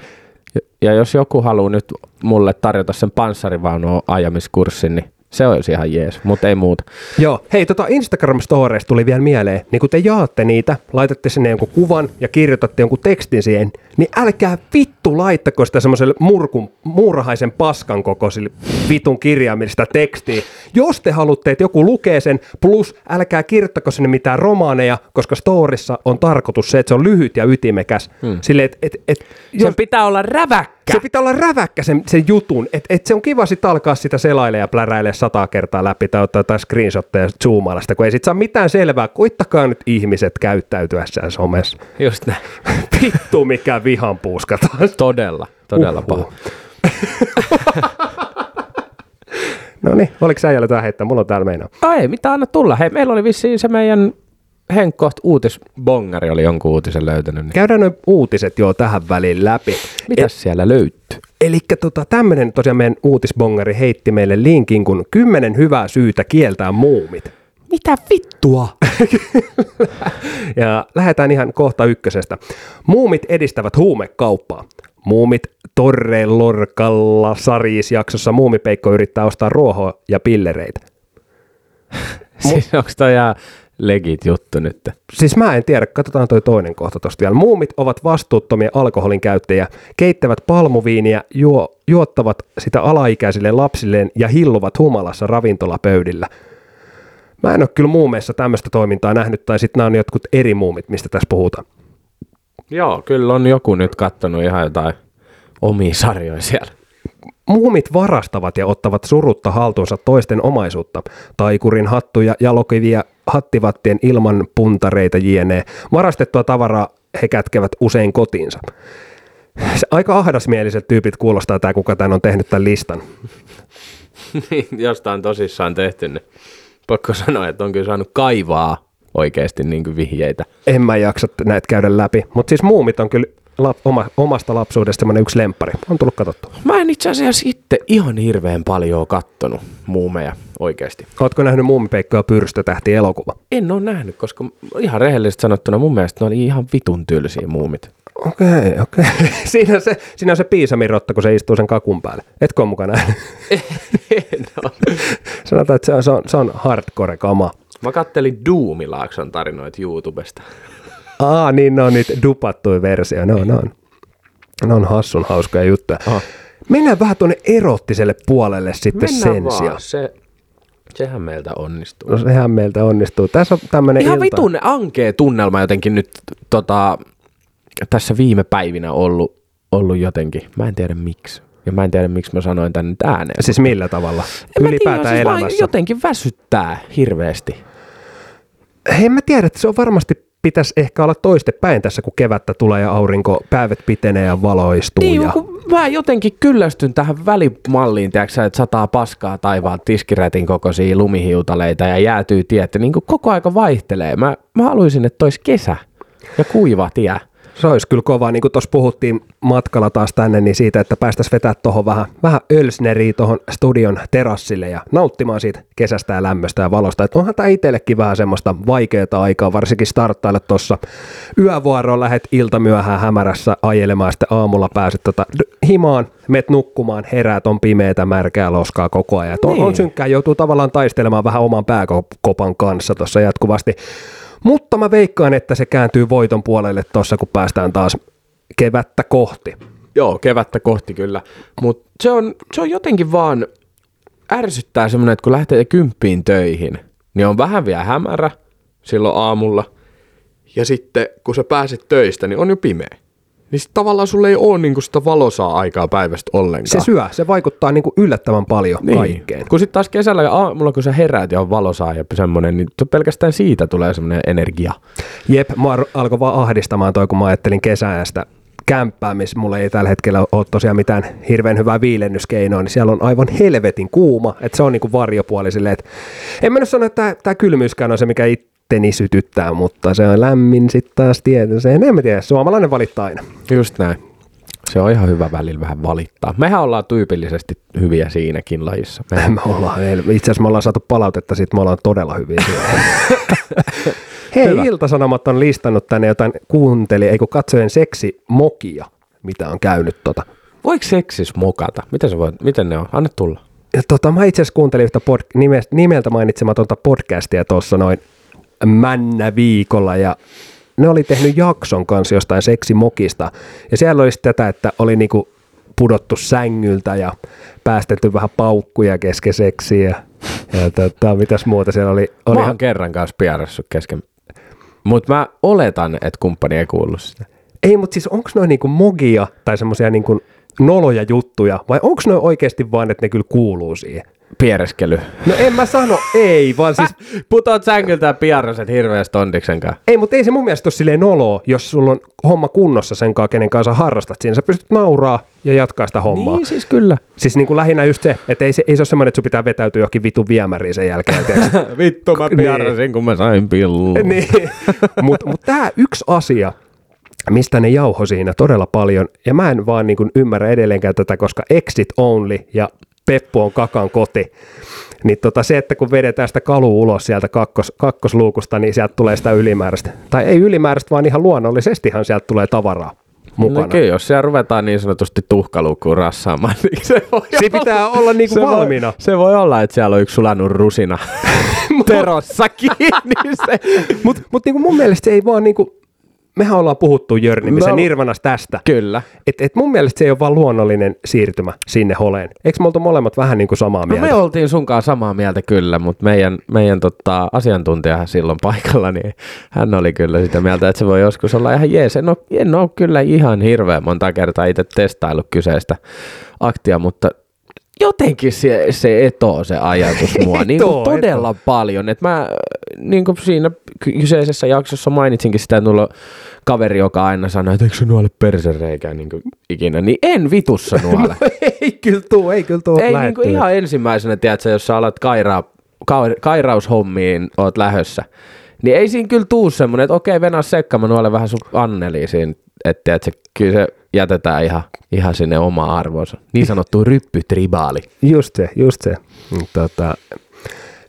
Ja jos joku haluaa nyt mulle tarjota sen panssarivaunua ajamiskurssin, niin se olisi ihan jees, mutta ei muuta. Joo, hei, Instagram-storeista tuli vielä mieleen, niin kun te jaatte niitä, laitatte sinne jonkun kuvan ja kirjoitatte jonkun tekstin siihen, niin älkää vittu laittako sitä semmoiselle muurahaisen paskan kokoisille vitun kirjaimellista tekstiä. Jos te haluatte, että joku lukee sen, plus älkää kirjoittako sinne mitään romaaneja, koska storissa on tarkoitus se, että se on lyhyt ja ytimekäs. Silleen, sen pitää olla räväkkä. Se pitää olla räväkkä sen jutun, että se on kiva sitten alkaa sitä selailla ja pläräilee 100 kertaa läpi tai ottaa jotain screenshotteja ja zoomailla sitä, kun ei sit saa mitään selvää. Koittakaa nyt ihmiset käyttäytyessään somessa. Just näin. Vittu mikä vihan puuska taas. Todella paha. No niin, oliko sä jäljellä jotain heittää? Mulla on täällä meinaa. Ei, mitä anna tulla. Hei, meillä oli vissiin se meidän Henkko uutisbongari oli jonkun uutisen löytänyt. Niin. Käydään noin uutiset jo tähän väliin läpi. Mitäs siellä löytyy? Elikkä tämmönen tosiaan meidän uutisbongari heitti meille linkin, kun 10 hyvää syytä kieltää muumit. Mitä vittua? Ja lähdetään ihan kohta ykkösestä. Muumit edistävät huumekauppaa. Muumit Torrelorkalla Saris-jaksossa muumipeikko yrittää ostaa ruohoa ja pillereitä. Siis onko toi ihan legit juttu nyt? Siis mä en tiedä, katsotaan toi toinen kohta tosta vielä. Muumit ovat vastuuttomia alkoholin käyttäjiä, keittävät palmuviiniä, juottavat sitä alaikäisille lapsilleen ja hilluvat humalassa ravintolapöydillä. Mä en ole kyllä muumeissa tämmöistä toimintaa nähnyt, tai sitten nämä on jotkut eri muumit, mistä tässä puhutaan. Joo, kyllä on joku nyt kattonut ihan jotain omia sarjoja siellä. Muumit varastavat ja ottavat surutta haltuunsa toisten omaisuutta. Taikurin hattuja, jalokiviä, hattivattien ilman puntareita jne. Varastettua tavaraa he kätkevät usein kotiinsa. Aika ahdasmieliset tyypit kuulostaa tämä, kuka tämän on tehnyt tämän listan. Jostain tosissaan tehty, niin pakko sanoa, että on kyllä saanut kaivaa oikeasti niin kuin vihjeitä. En mä jaksa näitä käydä läpi, mutta siis muumit on kyllä omasta lapsuudesta semmoinen yksi lemppari. On tullut katsottua. Mä en itse asiassa itse ihan hirveän paljon kattonut muumeja oikeasti. Ootko nähnyt Muumipeikko ja Pyrstötähti -elokuva? En ole nähnyt, koska ihan rehellisesti sanottuna mun mielestä ne oli ihan vitun tylsiä muumit. Okei. Siinä on se piisamirotta, kun se istuu sen kakun päälle. Etkö ole mukana nähnyt? No. Sanotaan, että se on hardcore kama. Mä kattelin Doomilaakson tarinoita YouTubesta. Niin ne on niitä dupattuja versioita. Ne on hassun hauskoja juttuja. Aha. Mennään vähän tuonne erottiselle puolelle sitten sen sijaan. Sehän meiltä onnistuu. No sehän meiltä onnistuu. Tässä on tämmöinen ihan vitun ankea tunnelma jotenkin nyt tässä viime päivinä ollut jotenkin. Mä en tiedä miksi. Ja mä en tiedä miksi mä sanoin tänne ääneen. Siis millä tavalla? Ylipäätään siis elämässä. Jotenkin väsyttää hirveästi. Hei, mä tiedän, että se on varmasti pitäisi ehkä olla toistepäin tässä, kun kevättä tulee ja aurinko, päivät pitenee ja valo istuu. Niin, kun mä jotenkin kyllästyn tähän välimalliin, tiedätkö, että sataa paskaa taivaan tiskirätin kokoisia lumihiutaleita ja jäätyy tie, että niin koko aika vaihtelee. Mä haluaisin, että olisi kesä ja kuiva tie. Se olisi kyllä kovaa, niin kuin tuossa puhuttiin matkalla taas tänne, niin siitä, että päästäisiin vetää tuohon vähän ölsneriä tuohon studion terassille ja nauttimaan siitä kesästä ja lämmöstä ja valosta. Että onhan tämä itsellekin vähän semmoista vaikeaa aikaa, varsinkin starttailla tuossa yövuoroon, lähet iltamyöhään hämärässä ajelemaan, sitten aamulla pääset himaan, menet nukkumaan, heräät, on pimeätä, märkää, loskaa koko ajan. Niin. On synkkää, joutuu tavallaan taistelemaan vähän oman pääkopan kanssa tuossa jatkuvasti. Mutta mä veikkaan, että se kääntyy voiton puolelle tuossa, kun päästään taas kevättä kohti. Joo, kevättä kohti kyllä. Mutta se on jotenkin vaan ärsyttää semmoinen, että kun lähtee 10 töihin, niin on vähän vielä hämärä silloin aamulla. Ja sitten kun sä pääset töistä, niin on jo pimeä. Niin sit tavallaan sulla ei ole niinku sitä valosaa aikaa päivästä ollenkaan. Se syö, se vaikuttaa niinku yllättävän paljon kaikkeen. Kun sit taas kesällä ja aamulla, kun sä heräät ja on valosaa ja semmonen, niin pelkästään siitä tulee semmonen energia. Jep, mä alkoi vaan ahdistamaan toi, kun mä ajattelin kesäajasta kämppää, missä mulla ei tällä hetkellä ole tosiaan mitään hirveän hyvää viilennyskeinoa, niin siellä on aivan helvetin kuuma, että se on niinku varjopuoli silleen, että en mä nyt sano, että tää kylmyyskään on se, mikä teni sytyttää, mutta se on lämmin sitten taas tietysti. En mä tiedä, suomalainen valittaa aina. Just näin. Se on ihan hyvä välillä vähän valittaa. Mehän ollaan tyypillisesti hyviä siinäkin lajissa. Me ollaan. Itse asiassa me ollaan saatu palautetta siitä, me ollaan todella hyviä siinä. Hei, hyvä. Ilta-Sanomat on listannut tänne jotain katsojen seksimokia, mitä on käynyt . Voiko seksis mokata? Miten ne on? Anna tulla. Ja mä itse asiassa kuuntelin yhtä nimeltä mainitsematonta podcastia tuossa noin männäviikolla, ja ne oli tehnyt jakson kanssa jostain seksimokista, ja siellä olisi tätä, että oli niinku pudottu sängyltä ja päästetty vähän paukkuja kesken seksiä, ja mitäs muuta siellä oli. Mä oon kerran kanssa pierässyt kesken, mutta mä oletan, että kumppani ei kuullut sitä. Ei, mutta siis onko noin niinku mogia tai semmoisia niinku noloja juttuja, vai onko noin oikeasti vaan, että ne kyllä kuuluu siihen? Piereskely. No en mä sano ei, vaan siis putoat sängyltä ja pierraset hirveästi ondiksenkaan. Ei, mutta ei se mun mielestä ole silleen noloa, jos sulla on homma kunnossa senkaan, kenen kanssa harrastat siinä. Sä pystyt nauraa ja jatkaa sitä hommaa. Niin siis kyllä. Siis niin kuin lähinnä just se, että ei se ole semmoinen, että sun pitää vetäytyä johonkin vitun viemäriin sen jälkeen. Vittu mä pierrasin, kun mä sain pilluun. Niin. Mut tää yksi asia, mistä ne jauho siinä todella paljon, ja mä en vaan niin kuin ymmärrä edelleenkään tätä, koska exit only ja Peppu on kakan koti, niin se, että kun vedetään sitä kalua ulos sieltä kakkosluukusta, niin sieltä tulee sitä ylimääräistä. Tai ei ylimääräistä, vaan ihan luonnollisestihan sieltä tulee tavaraa mukana. No jos siellä ruvetaan niin sanotusti tuhkaluukkuun rassaamaan, niin se pitää olla niin kuin valmiina. Se voi olla, että siellä on yksi sulanut rusina terossa kiinni. Mutta niin mun mielestä se ei vaan niinku... Mehän ollaan puhuttu jörnimisen Nirvanas tästä. Kyllä. Et mun mielestä se ei ole vaan luonnollinen siirtymä sinne holeen. Eikö me oltu molemmat vähän niin kuin samaa mieltä? Me oltiin sunkaan samaa mieltä kyllä, mutta meidän asiantuntijahan silloin paikalla, niin hän oli kyllä sitä mieltä, että se voi joskus olla ihan jees. En ole kyllä ihan hirveän monta kertaa itse testaillut kyseistä aktia, mutta jotenkin se etoo se ajatus mua niin kuin todella paljon. Et mä niin kuin siinä kyseisessä jaksossa mainitsinkin sitä, että mulla on kaveri, joka aina sanoo, että eikö se nuole persereikää niin kuin ikinä. Niin en vitussa nuole. No, ei kyllä tuu. Ei niin kuin ihan ensimmäisenä, tiedätkö, jos sä alat kairaushommiin, oot lähössä. Niin ei siinä kyllä tuu semmoinen, että okei, venaa sekka, mä nuolen vähän sun Anneliin siinä. Että kyllä se jätetään ihan sinne omaan arvoonsa. Niin sanottu ryppytribaali. Just se.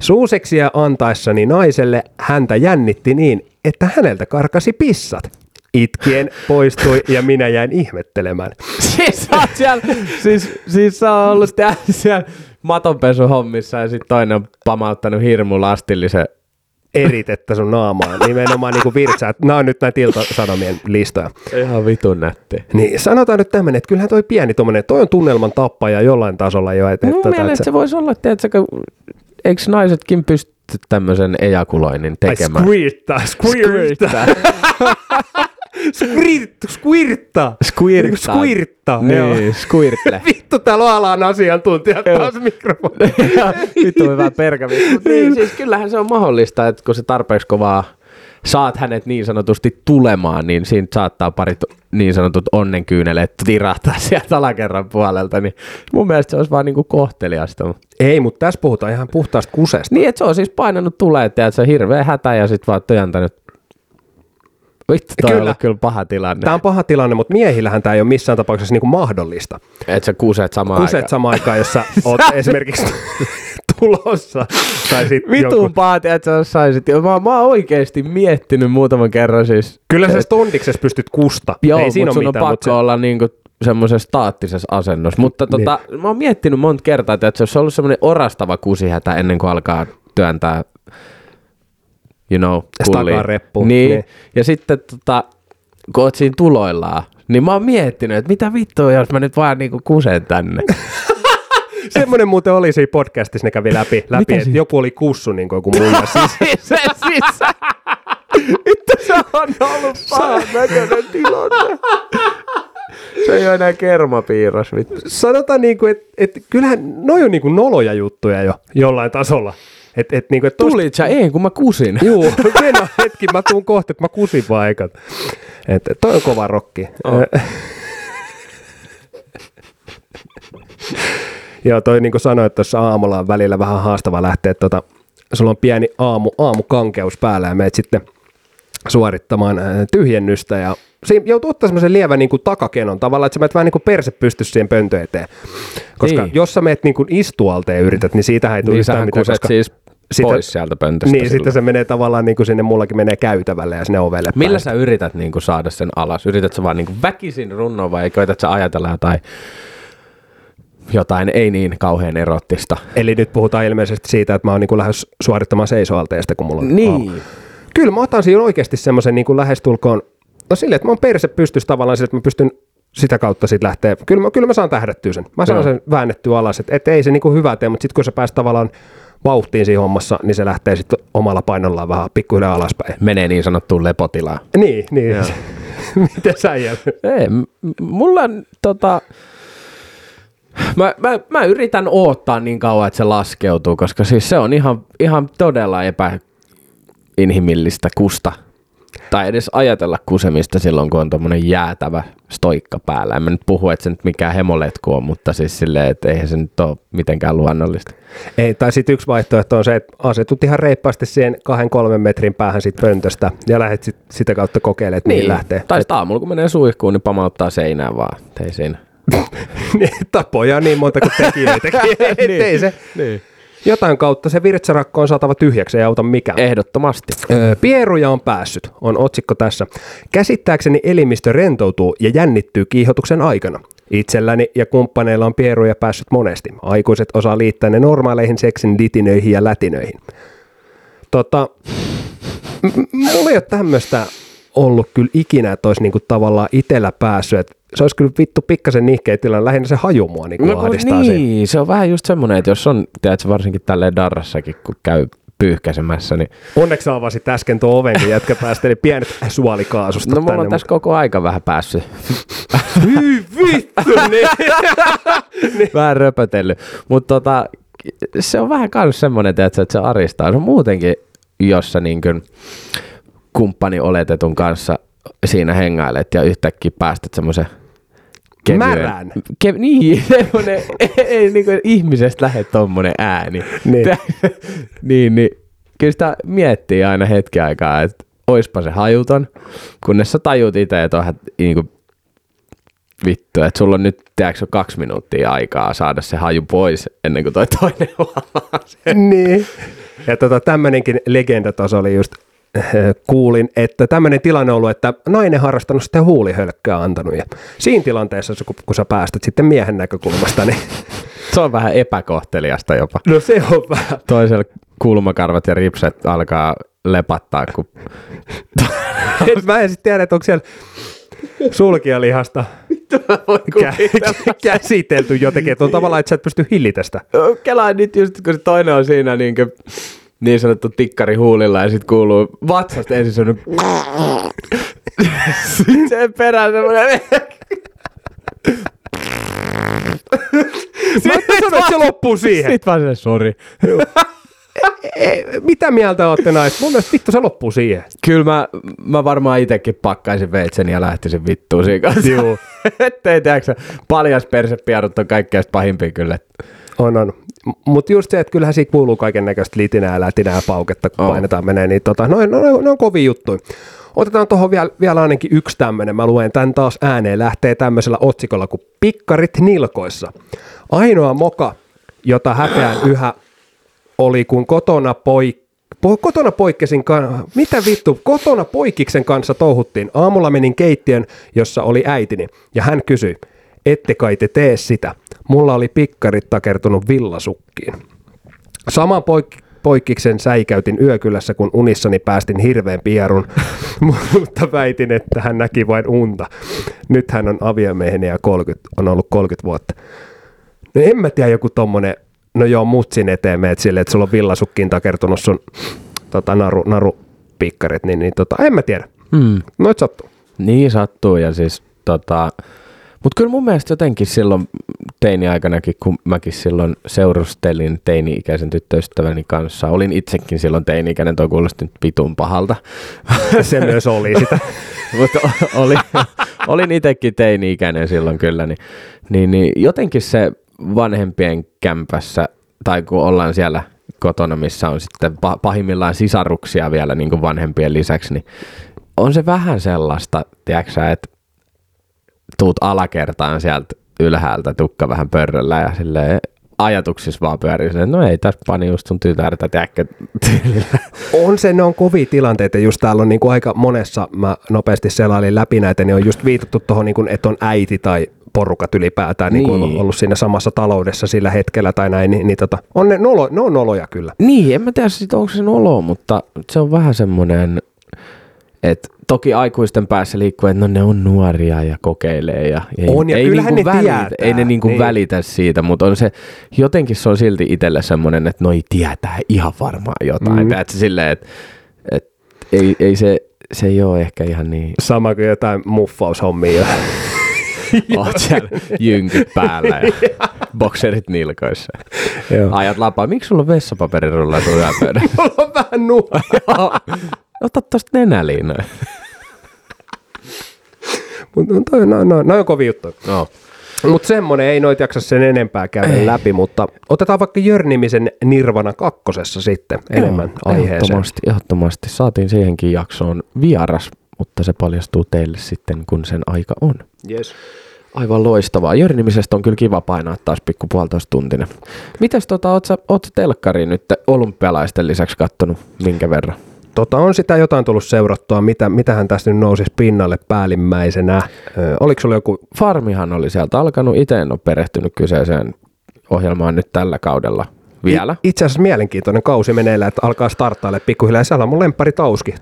Suuseksiä antaessani naiselle häntä jännitti niin, että häneltä karkasi pissat. Itkien poistui ja minä jäin ihmettelemään. Siis sä oot ollut siellä matonpesuhommissa ja sitten toinen on pamauttanut hirmu lastillisen eritettä sun naamaan, nimenomaan niin kuin virtsaa. Nämä on nyt näitä Ilta-Sanomien listoja. Ihan vitun nätti. Niin, sanotaan nyt tämmöinen, että kyllähän toi pieni tuommoinen, toi on tunnelman tappaja jollain tasolla jo. Mun mielestä se voisi olla, että eikö naisetkin pysty tämmöisen ejakuloinnin tekemään? Squirttaa. Niin, squirtle. Vittu, täällä on alan asiantuntijat taas mikrofoni. Vittu, hyvä perkäviä. Niin, siis kyllähän se on mahdollista, että kun se tarpeeksi kovaa saat hänet niin sanotusti tulemaan, niin siinä saattaa parit niin sanotut onnenkyyneleet virahtaa sieltä alakerran puolelta. Niin mun mielestä se olisi vaan niinku kohteliasta. Ei, mutta tässä puhutaan ihan puhtaasta kusesta. Niin, että se on siis painanut tulee, että se on hirveä hätä ja sitten vaan työntänyt Vittu, tämä on kyllä paha tilanne. Tämä on paha tilanne, mutta miehillähän tämä ei ole missään tapauksessa niinku mahdollista. Että sä kuseet samaan aikaan. Jos sä oot esimerkiksi tulossa. Vitun paati, että sä saisit. Mä oon oikeesti miettinyt muutaman kerran siis. Kyllä sä stondiksessa pystyt kusta. Joo, ei siinä ole mitään. Sun on pakko olla niinku semmoisessa staattisessa asennossa. Mutta mä oon miettinyt monta kertaa, että se olisi ollut semmoinen orastava kusihätä ennen kuin alkaa työntää kulliin. Reppuun. Niin. Ja sitten kun oot siinä tuloillaan, niin mä oon miettinyt, että mitä vittua, jos mä nyt vaan niinku kusen tänne. Semmoinen muuten oli siinä podcastissa, ne kävi läpi että joku oli kussu niin kuin joku mulla sisä. Itse se on ollut pahan näköinen tilanne. Se ei ole enää kermapiirros. Vittu. Sanotaan, niinku, että kyllähän noi on niinku noloja juttuja jo jollain tasolla. Et tulit sä ei, kun mä kusin. Juu, mennä hetki, mä tuun kohta, että mä kusin vaan eikä. Et toi on kova rokki. Oh. Joo, toi niin kuin sanoin, että tuossa aamulla on välillä vähän haastava lähteä. Sulla on pieni aamukankeus päällä ja menet sitten suorittamaan tyhjennystä. Ja siinä joutuu ottaa semmoisen lievän niin kuin takakenon tavalla, että sä menet vähän niin kuin perse pysty siihen pöntön eteen. Koska niin. Jos sä menet niin kuin istualteen ja yrität, niin siitä ei tule mitään. Niin sä siis pois sieltä pöntöstä. Niin, sitten se menee tavallaan niin kuin sinne mullakin menee käytävälle ja sinne ovelle päin. Millä sä yrität niin kuin saada sen alas? Yrität sä vaan niin kuin väkisin runnoa vai koetat sä ajatella jotain ei niin kauhean erottista. Eli nyt puhutaan ilmeisesti siitä, että mä oon niin kuin lähes suorittamaan seisoalteesta, kun mulla on niin. Aamu. Kyllä mä otan siinä oikeasti semmoisen niin kuin lähestulkoon, no silleen, että mä oon perse pystyssä tavallaan sille, että mä pystyn sitä kautta siitä lähteä. Kyllä mä saan tähdättyä sen. Mä saan sen väännettyä alas, että ei se niin kuin hyvä tee, mutta sitten kun sä pääset tavallaan vauhtiin siinä hommassa, niin se lähtee sitten omalla painollaan vähän pikkuhiljaa alaspäin. Menee niin sanottuun lepotilaan. Niin. Miten sä jäljellä? Ei, mulla on Mä yritän odottaa niin kauan, että se laskeutuu, koska siis se on ihan todella epäinhimillistä kusta. Tai edes ajatella kusemista silloin, kun on tommonen jäätävä stoikka päällä. En mä nyt puhu, että se nyt mikään hemoletku on, mutta siis silleen, että eihän se nyt ole mitenkään luonnollista. Ei, tai sitten yksi vaihtoehto on se, että asetut ihan reippaasti siihen 2-3 metrin päähän siitä pöntöstä ja lähdet sitä kautta kokeilemaan, että mihin lähtee. Tai sitten aamulla, kun menee suihkuun, niin pamauttaa seinään vaan. Ei siinä. Tapoja niin monta kuin tekijä. Se. Niin. Jotain kautta se virtsarakko on saatava tyhjäksi, ei auta mikään. Ehdottomasti. Pieruja on päässyt, on otsikko tässä. Käsittääkseni elimistö rentoutuu ja jännittyy kiihotuksen aikana. Itselläni ja kumppaneilla on pieruja päässyt monesti. Aikuiset osaa liittää ne normaaleihin seksin litinöihin ja lätinöihin. Mulla ei ole tämmöistä ollut kyllä ikinä, että olisi niinku tavallaan itsellä päässyt. Se olisi kyllä vittu pikkasen nihkeä tilanne, lähinnä se haju mua niin ahdistaa niin, se on vähän just semmoinen, että jos on, tiedätkö, varsinkin tälleen darrassakin, kun käy pyyhkäisemässä, niin... Onneksi avasit äsken tuon oven, kun jätkä päästeli pienet suolikaasusta tänne. No mulla on tässä koko aika vähän päässyt. Hyi vittu! Vähän röpötellyt. Mutta se on vähän kans semmoinen, tiedätkö, että se aristaa. Se on muutenkin, jos sä niin kuin kumppani oletetun kanssa siinä hengailet ja yhtäkkiä päästät semmoisen märän. Niin, semmoinen, ei niin kuin ihmisestä lähde tommoinen ääni. Niin. Kyllä sitä miettii aina hetki aikaa, että oispa se hajuton, kunnes sä tajut itse, että onhan niin kuin vittu, että sulla on nyt, tiedätkö, 2 minuuttia aikaa saada se haju pois ennen kuin toi toinen huomaa sen. Niin. Ja tämmöinenkin legendataso oli just kuulin, että tämmöinen tilanne on ollut, että nainen harrastanut sitten huulihölkkää antanut. Ja siinä tilanteessa, kun sä päästät sitten miehen näkökulmasta, niin... Se on vähän epäkohteliasta jopa. No se on vähän. Toisella kulmakarvat ja ripset alkaa lepattaa, kun... Mä en sitten tiedä, että onko siellä sulkijalihasta käsitelty jotenkin. Että on tavallaan, että sä et pysty hillitä sitä. Kelaa nyt just, kun se toinen on siinä niin kuin... Niin sanottu tikkari huulilla ja sit kuuluu vatsasta ensin semmonen sit sen perään semmonen mä et sano, että se loppuu siihen. Sit vaan silleen sori. Mitä mieltä ootte naiset? Mun mielestä vittu se loppuu siihen. Kyllä mä varmaan itekin pakkaisin veitsen ja lähtisin vittuun siinä kanssa. Juu. Ettei tiedäksä, paljas persepiarut on kaikkein pahimpia kyllä. On. Mutta just se, että kyllähän siitä kuuluu kaiken näköistä litinää, lätinää, pauketta, kun painetaan menee, niin ne on kovia juttuja. Otetaan tuohon vielä ainakin yksi tämmöinen. Mä luen tämän taas ääneen. Lähtee tämmöisellä otsikolla kuin Pikkarit nilkoissa. Ainoa moka, jota häpeän yhä, oli kun kotona poikiksen kanssa touhuttiin. Aamulla menin keittiön, jossa oli äitini, ja hän kysyi, ette kai te tee sitä. Mulla oli pikkarit takertunut villasukkiin. Saman poikkiksen säikäytin yökylässä, kun unissani päästin hirveän pierun, mutta väitin, että hän näki vain unta. Nyt hän on aviomieheni ja on ollut 30 vuotta. No en mä tiedä, joku tommonen, no joo, mutsin eteen meet silleen, että sulla on villasukkiin takertunut sun narupikkarit, en mä tiedä. Noit sattuu. Niin sattuu, ja siis mutta kyllä mun mielestä jotenkin silloin teini-aikanakin, kun mäkin silloin seurustelin teini-ikäisen tyttöystäväni kanssa, olin itsekin silloin teini-ikäinen, toi kuulosti nyt vitun pahalta. Se myös oli sitä. Mutta olin itsekin teini-ikäinen silloin kyllä, niin jotenkin se vanhempien kämpässä, tai kun ollaan siellä kotona, missä on sitten pahimmillaan sisaruksia vielä niin kuin vanhempien lisäksi, niin on se vähän sellaista, tiedätkö, että tuut alakertaan sieltä ylhäältä, tukka vähän pörröllä ja silleen ajatuksissa vaan pyörii silleen, no ei tässä pani just sun tytärtä tyylillä. On se, ne on kovia tilanteita, just täällä on niinku aika monessa, mä nopeasti selailin läpi näitä, niin on just viitattu tohon, niinku, että on äiti tai porukat ylipäätään niin. Niin ollut siinä samassa taloudessa sillä hetkellä tai näin, on ne on noloja kyllä. Niin, en mä tiedä sit onko se nolo, mutta se on vähän semmoinen, että toki aikuisten päässä liikkuu, että no ne on nuoria ja kokeilee. Ja ei kyllähän niinku ne tietää. Ei ne niinku välitä siitä, mutta on se, jotenkin se on silti itselle semmoinen, että noi tietää ihan varmaan jotain. Että silleen, että ei se ei ole ehkä ihan niin. Sama kuin jotain muffaushommia. Oot siellä jynkyt päällä ja bokserit nilkoissa. Ajat lapaa. Miksi sulla on vessapaperirulla sun yläpöydä? Mulla on vähän nuhaa. Ota tosta nenäliinoja. Noin on kovin juttu. No. Mutta semmonen ei noit jaksa sen enempää käydä läpi, mutta otetaan vaikka Jörnimisen Nirvana kakkosessa sitten enemmän aiheeseen. Ehdottomasti. Saatiin siihenkin jaksoon vieras, mutta se paljastuu teille sitten, kun sen aika on. Yes. Aivan loistavaa. Jörnimisestä on kyllä kiva painaa taas pikku puolitoista tuntinen. Mites oot sä telkkariin nyt olympialaisten lisäksi kattonut minkä verran? On sitä jotain tullut seurattua, mitähän tästä nyt nousisi pinnalle päällimmäisenä. Oliko sulla joku? Farmihan oli sieltä alkanut, itse en ole perehtynyt kyseiseen ohjelmaan nyt tällä kaudella vielä. Itse asiassa mielenkiintoinen kausi meneillään, että alkaa starttailla pikkuhiljaa ja siellä on mun lemppari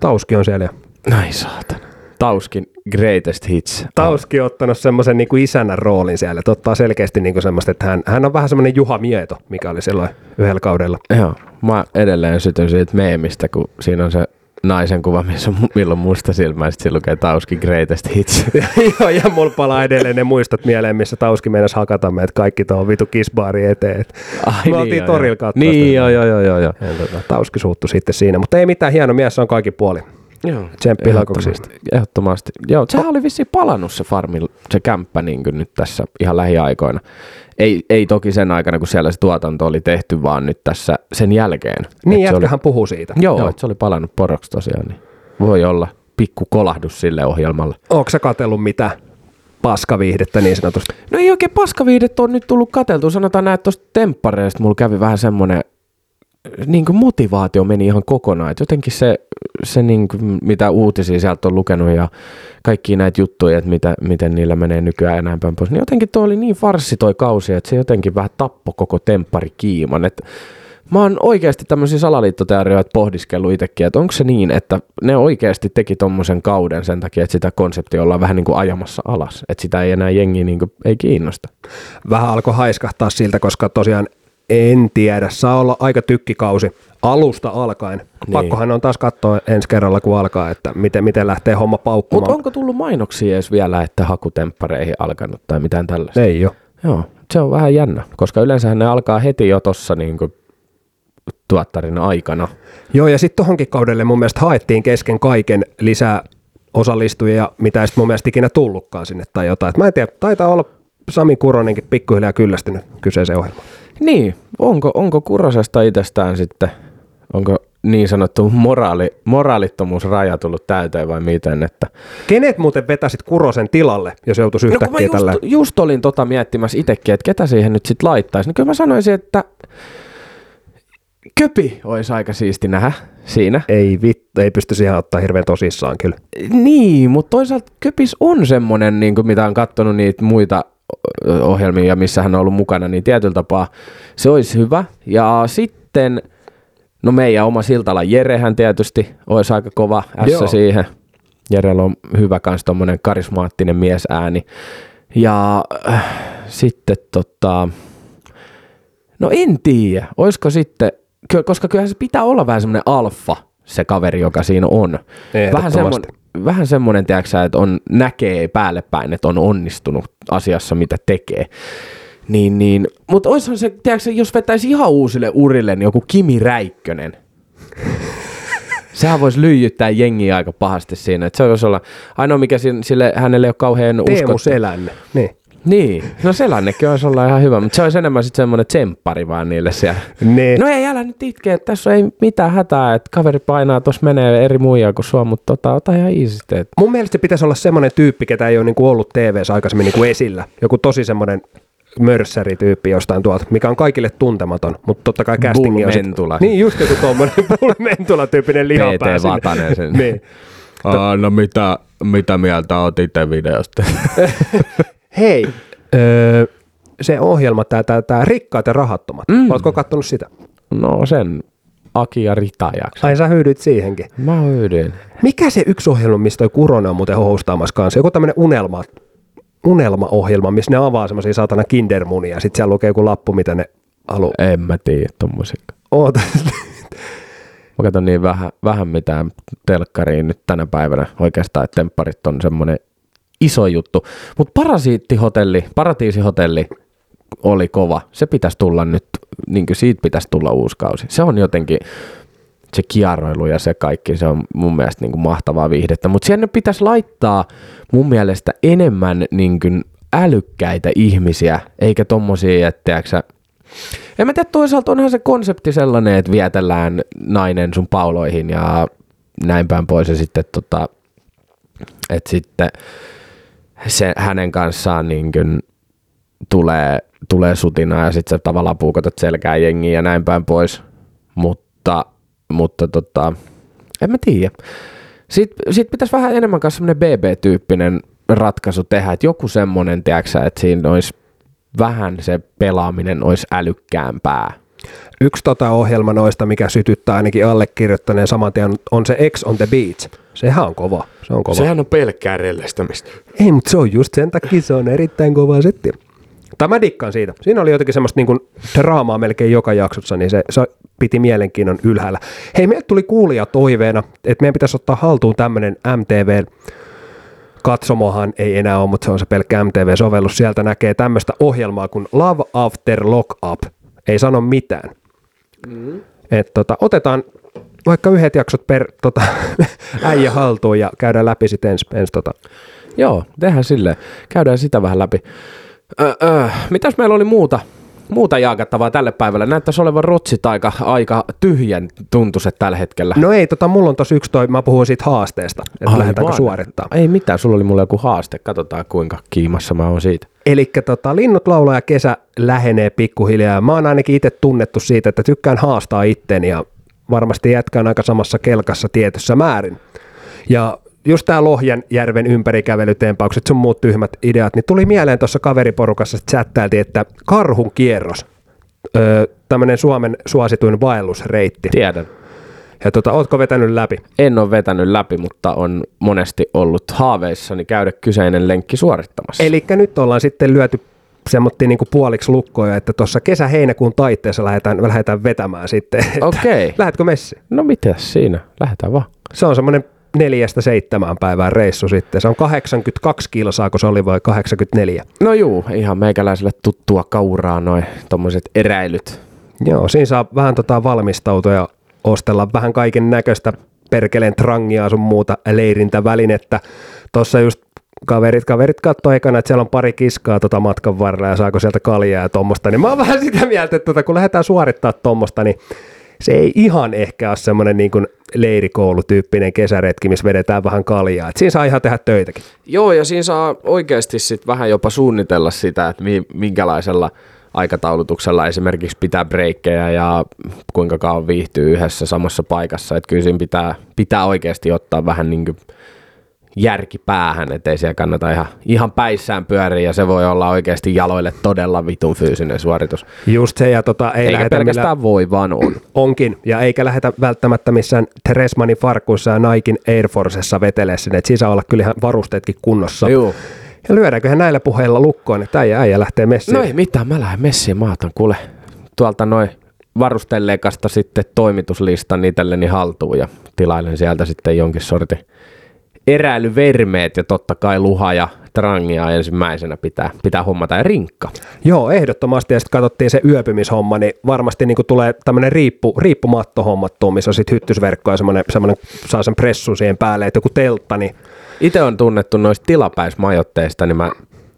Tauski on siellä. Näin saatana. Tauskin greatest hits. Tauski on ottanut semmoisen niin kuin isänän roolin siellä, että ottaa selkeästi niin kuin semmoista, että hän on vähän semmoinen Juha Mieto, mikä oli silloin yhdellä kaudella. Joo, mä edelleen sytyn siitä meemistä, kun siinä on se naisen kuva, milloin musta silmä, ja sitten lukee Tauskin greatest hits. Joo, ja mulla palaa edelleen ne muistot mieleen, missä Tauski meinasi hakata meidät kaikki tuohon vitu kisbaari eteen. Me oltiin torilla katsoa. Niin, joo. Tauski suuttu sitten siinä, mutta ei mitään, hieno mies, se on kaikki puoli. Joo, ehdottomasti. Joo, sehän oli vissiin palannut se kämppä niin kuin nyt tässä ihan lähiaikoina. Ei toki sen aikana, kun siellä se tuotanto oli tehty, vaan nyt tässä sen jälkeen. Niin, jätkähän puhui siitä. Joo, että se oli palannut poroksi tosiaan. Niin voi olla pikku kolahdus sille ohjelmalle. Ootko sä katsellut mitä paskaviihdettä niin sanotusti? No ei oikein paskaviihdettä on nyt tullut katseltua. Sanotaan näin, että tuosta temppareista mulla kävi vähän semmoinen, niin kuin motivaatio meni ihan kokonaan. Et jotenkin se niin kuin, mitä uutisia sieltä on lukenut ja kaikki näitä juttuja, että miten niillä menee nykyään ja näin päin pois, niin jotenkin tuo oli niin farssi toi kausi, että se jotenkin vähän tappoi koko tempparikiiman. Et mä oon oikeasti tämmöisiä salaliittoteorioita pohdiskellut itsekin, että onko se niin, että ne oikeasti teki tommosen kauden sen takia, että sitä konseptia ollaan vähän niin kuin ajamassa alas, että sitä ei enää jengi niin kuin, ei kiinnosta. Vähän alkoi haiskahtaa siltä, koska tosiaan en tiedä. Saa olla aika tykkikausi alusta alkaen. Niin. Pakkohan on taas katsoa ensi kerralla, kun alkaa, että miten lähtee homma paukkumaan. Mutta onko tullut mainoksia edes vielä, että hakutemppareihin alkanut tai mitään tällaista? Ei ole. Joo, se on vähän jännä, koska yleensähän ne alkaa heti jo tuossa niinku tuottarin aikana. Joo, ja sitten tohonkin kaudelle mun mielestä haettiin kesken kaiken lisää osallistujia, mitä ei sitten mun mielestä ikinä tullutkaan sinne tai jotain. Et mä en tiedä, taitaa olla Sami Kuronenkin pikkuhiljaa kyllästynyt kyseiseen ohjelmaan. Niin, onko Kurosesta itsestään sitten, onko niin sanottu moraalittomuusraja tullut täyteen vai miten? Että... Kenet muuten vetäsit Kurosen tilalle, jos joutuisi yhtäkkiä tällä? No kun just olin tota miettimässä itsekin, että ketä siihen nyt sitten laittaisi. Niin kyllä mä sanoisin, että Köpi olisi aika siisti nähdä siinä. Ei vittu, ei pysty siihen ottaa hirveän tosissaan kyllä. Niin, mutta toisaalta Köpis on semmoinen, niin kuin mitä on katsonut niitä muita ohjelmia, missä hän on ollut mukana, niin tietyllä tapaa se olisi hyvä. Ja sitten... No meidän oma Siltalan Jerehän tietysti olisi aika kova ässä siihen. Jerellä on hyvä kans tommonen karismaattinen miesääni. Ja sitten no en tiedä, olisiko sitten, koska kyllähän se pitää olla vähän semmonen alfa se kaveri, joka siinä on. Vähän semmonen, tiedäksä, että on, näkee päälle päin, että on onnistunut asiassa, mitä tekee. Niin. Mutta oishan se, tiedätkö, jos vetäisi ihan uusille urille, niin joku Kimi Räikkönen. Sehän voisi lyijyttää jengiä aika pahasti siinä. Et se voisi olla ainoa, mikä sille hänelle ei ole kauhean uskottu. Teemu Selänne. Niin. No Selännekin olisi olla ihan hyvä, mutta se olisi enemmän sitten semmoinen tsemppari vaan niille siellä. Ne. No ei, älä nyt itkeä, että tässä ei mitään hätää, että kaveri painaa, tuossa menee eri muijaa kuin sua, mutta ota ihan iisisti. Mun mielestä pitäisi olla semmoinen tyyppi, ketä ei ole niinku ollut TV:ssä aikaisemmin niinku esillä. Joku tosi semmoinen... mörssärityyppi jostain tuolta, mikä on kaikille tuntematon, mutta totta kai castingi on... Bull-Mentula. Niin, just joku tuommoinen Bull-Mentula-tyyppinen lihapää. P.T. Vatanen sen. Niin. No mitä mieltä oot itse videosta? Hei, se ohjelma, tää Rikkaat ja rahattomat. Ootko kattonut sitä? No sen Aki ja Rita jakso. Ai sä hyydyit siihenkin. Mä hyydyin. Mikä se yksi ohjelma, mistä toi Kuronen on muuten hostaamassa kanssa? Joku tämmönen unelmaohjelma, missä ne avaa semmoisia saatana kindermunia ja sitten siellä lukee joku lappu, mitä ne haluaa. En mä tiedä tommosia. Oota. Mä katson niin vähän mitään telkkariin nyt tänä päivänä. Oikeastaan, että tempparit on semmoinen iso juttu. Mutta Paratiisihotelli oli kova. Se pitäisi tulla nyt, niin kuin siitä pitäisi tulla uusi kausi. Se on jotenkin... Se kiaroilu ja se kaikki, se on mun mielestä niin kuin mahtavaa viihdettä, mutta siellä pitäisi laittaa mun mielestä enemmän niin kuin älykkäitä ihmisiä, eikä tommosia, että en mä tiedä, toisaalta onhan se konsepti sellainen, että vietellään nainen sun pauloihin ja näin päin pois ja sitten, että sitten se hänen kanssaan niin kuin tulee sutina ja sitten sä tavallaan puukotat selkää jengiä ja näin päin pois, mutta en mä tiedä. Sitten pitäisi vähän enemmän kanssa semmoinen BB-tyyppinen ratkaisu tehdä, että joku semmoinen, tiedätkö, että siinä olisi vähän se pelaaminen olisi älykkäämpää. Yksi ohjelma noista, mikä sytyttää ainakin allekirjoittaneen saman tien, on se X on the Beach. Sehän on kova. Sehän on pelkkää rellestämistä. Ei, mutta se on just sen takia, se on erittäin kova setti. Tai mä dikkaan siitä. Siinä oli jotenkin semmoista niinku draamaa melkein joka jaksossa, niin se piti mielenkiinnon ylhäällä. Hei, meille tuli kuulija toiveena, että meidän pitäisi ottaa haltuun tämmöinen MTV-katsomohan, ei enää ole, mutta se on se pelkkä MTV-sovellus. Sieltä näkee tämmöistä ohjelmaa kuin Love After Lock Up. Ei sano mitään. Et otetaan vaikka yhdet jaksot per äijä haltuun ja käydään läpi sitten ensi. Joo, tehdään silleen. Käydään sitä vähän läpi. Mitäs meillä oli muuta jaakattavaa tälle päivälle? Näyttäisi olevan rotsit aika tyhjän tuntuiset tällä hetkellä. No ei, mulla on tossa yksi mä puhuin siitä haasteesta, että lähdetäänkö suorittaa. Ei mitään, sulla oli mulla joku haaste, katsotaan kuinka kiimassa mä oon siitä. Elikkä linnut laulaa ja kesä lähenee pikkuhiljaa. Mä oon ainakin itse tunnettu siitä, että tykkään haastaa itteni ja varmasti jätkään aika samassa kelkassa tietyssä määrin. Ja just tää Lohjanjärven ympärikävelytempaukset, sun muut tyhmät ideat, niin tuli mieleen tuossa kaveriporukassa, että chattailtiin, että Karhun kierros, tämmönen Suomen suosituin vaellusreitti. Tiedän. Ja ootko vetänyt läpi? En ole vetänyt läpi, mutta on monesti ollut haaveissani käydä kyseinen lenkki suorittamassa. Elikkä nyt ollaan sitten lyöty semmoittiin niinku puoliksi lukkoja, että tuossa kesä-heinäkuun taitteessa lähdetään vetämään sitten. Okei. Lähdetkö messiin? No mitäs siinä, lähdetään vaan. Se on semmoinen 4-7 päivään reissu sitten. Se on 82 kilsaa, kun se oli vai 84. No juu, ihan meikäläiselle tuttua kauraa noi tommoset eräilyt. Joo, siinä saa vähän valmistautua ja ostella vähän kaiken näköistä perkeleen trangia sun muuta leirintävälinettä. Tuossa just kaverit katsoo ekana, että siellä on pari kiskaa matkan varrella ja saako sieltä kaljaa ja tommosta. Niin mä oon vähän sitä mieltä, että kun lähdetään suorittamaan tommosta, niin se ei ihan ehkä ole semmoinen niin kuin leirikoulutyyppinen kesäretki, missä vedetään vähän kaljaa. Et siinä saa ihan tehdä töitäkin. Joo, ja siinä saa oikeasti sit vähän jopa suunnitella sitä, että minkälaisella aikataulutuksella esimerkiksi pitää breikkejä ja kuinka kauan viihtyy yhdessä samassa paikassa. Että kyllä siinä pitää oikeasti ottaa vähän niin kuin järki päähän, ettei siellä kannata ihan päissään pyöriä, ja se voi olla oikeasti jaloille todella vitun fyysinen suoritus. Just se, ja eikä pelkästään voi, vaan on. Onkin, ja eikä lähetä välttämättä missään Tresmanin farkuissa ja Naikin Air Forcessa vetele sinne, että siinä olla kyllähän varusteetkin kunnossa. Juu. Ja lyödäänköhän näillä puheilla lukkoon, että äijä lähtee messiin? No ei mitään, mä lähden messiin, mä otan kuule tuolta noin varustelleekasta sitten toimituslistan itselleni haltuun, ja tilailen sieltä sitten jonkin sortin eräilyvermeet, ja totta kai luha ja trangia ensimmäisenä pitää hommata, ja rinkka. Joo, ehdottomasti, ja sitten katsottiin se yöpymishomma, niin varmasti niin tulee tämmöinen riippumatto hommattu, missä on sitten hyttysverkko ja semmoinen, saa sen pressun siihen päälle, että joku teltta, niin... Itse on tunnettu noista tilapäismajoitteista, niin mä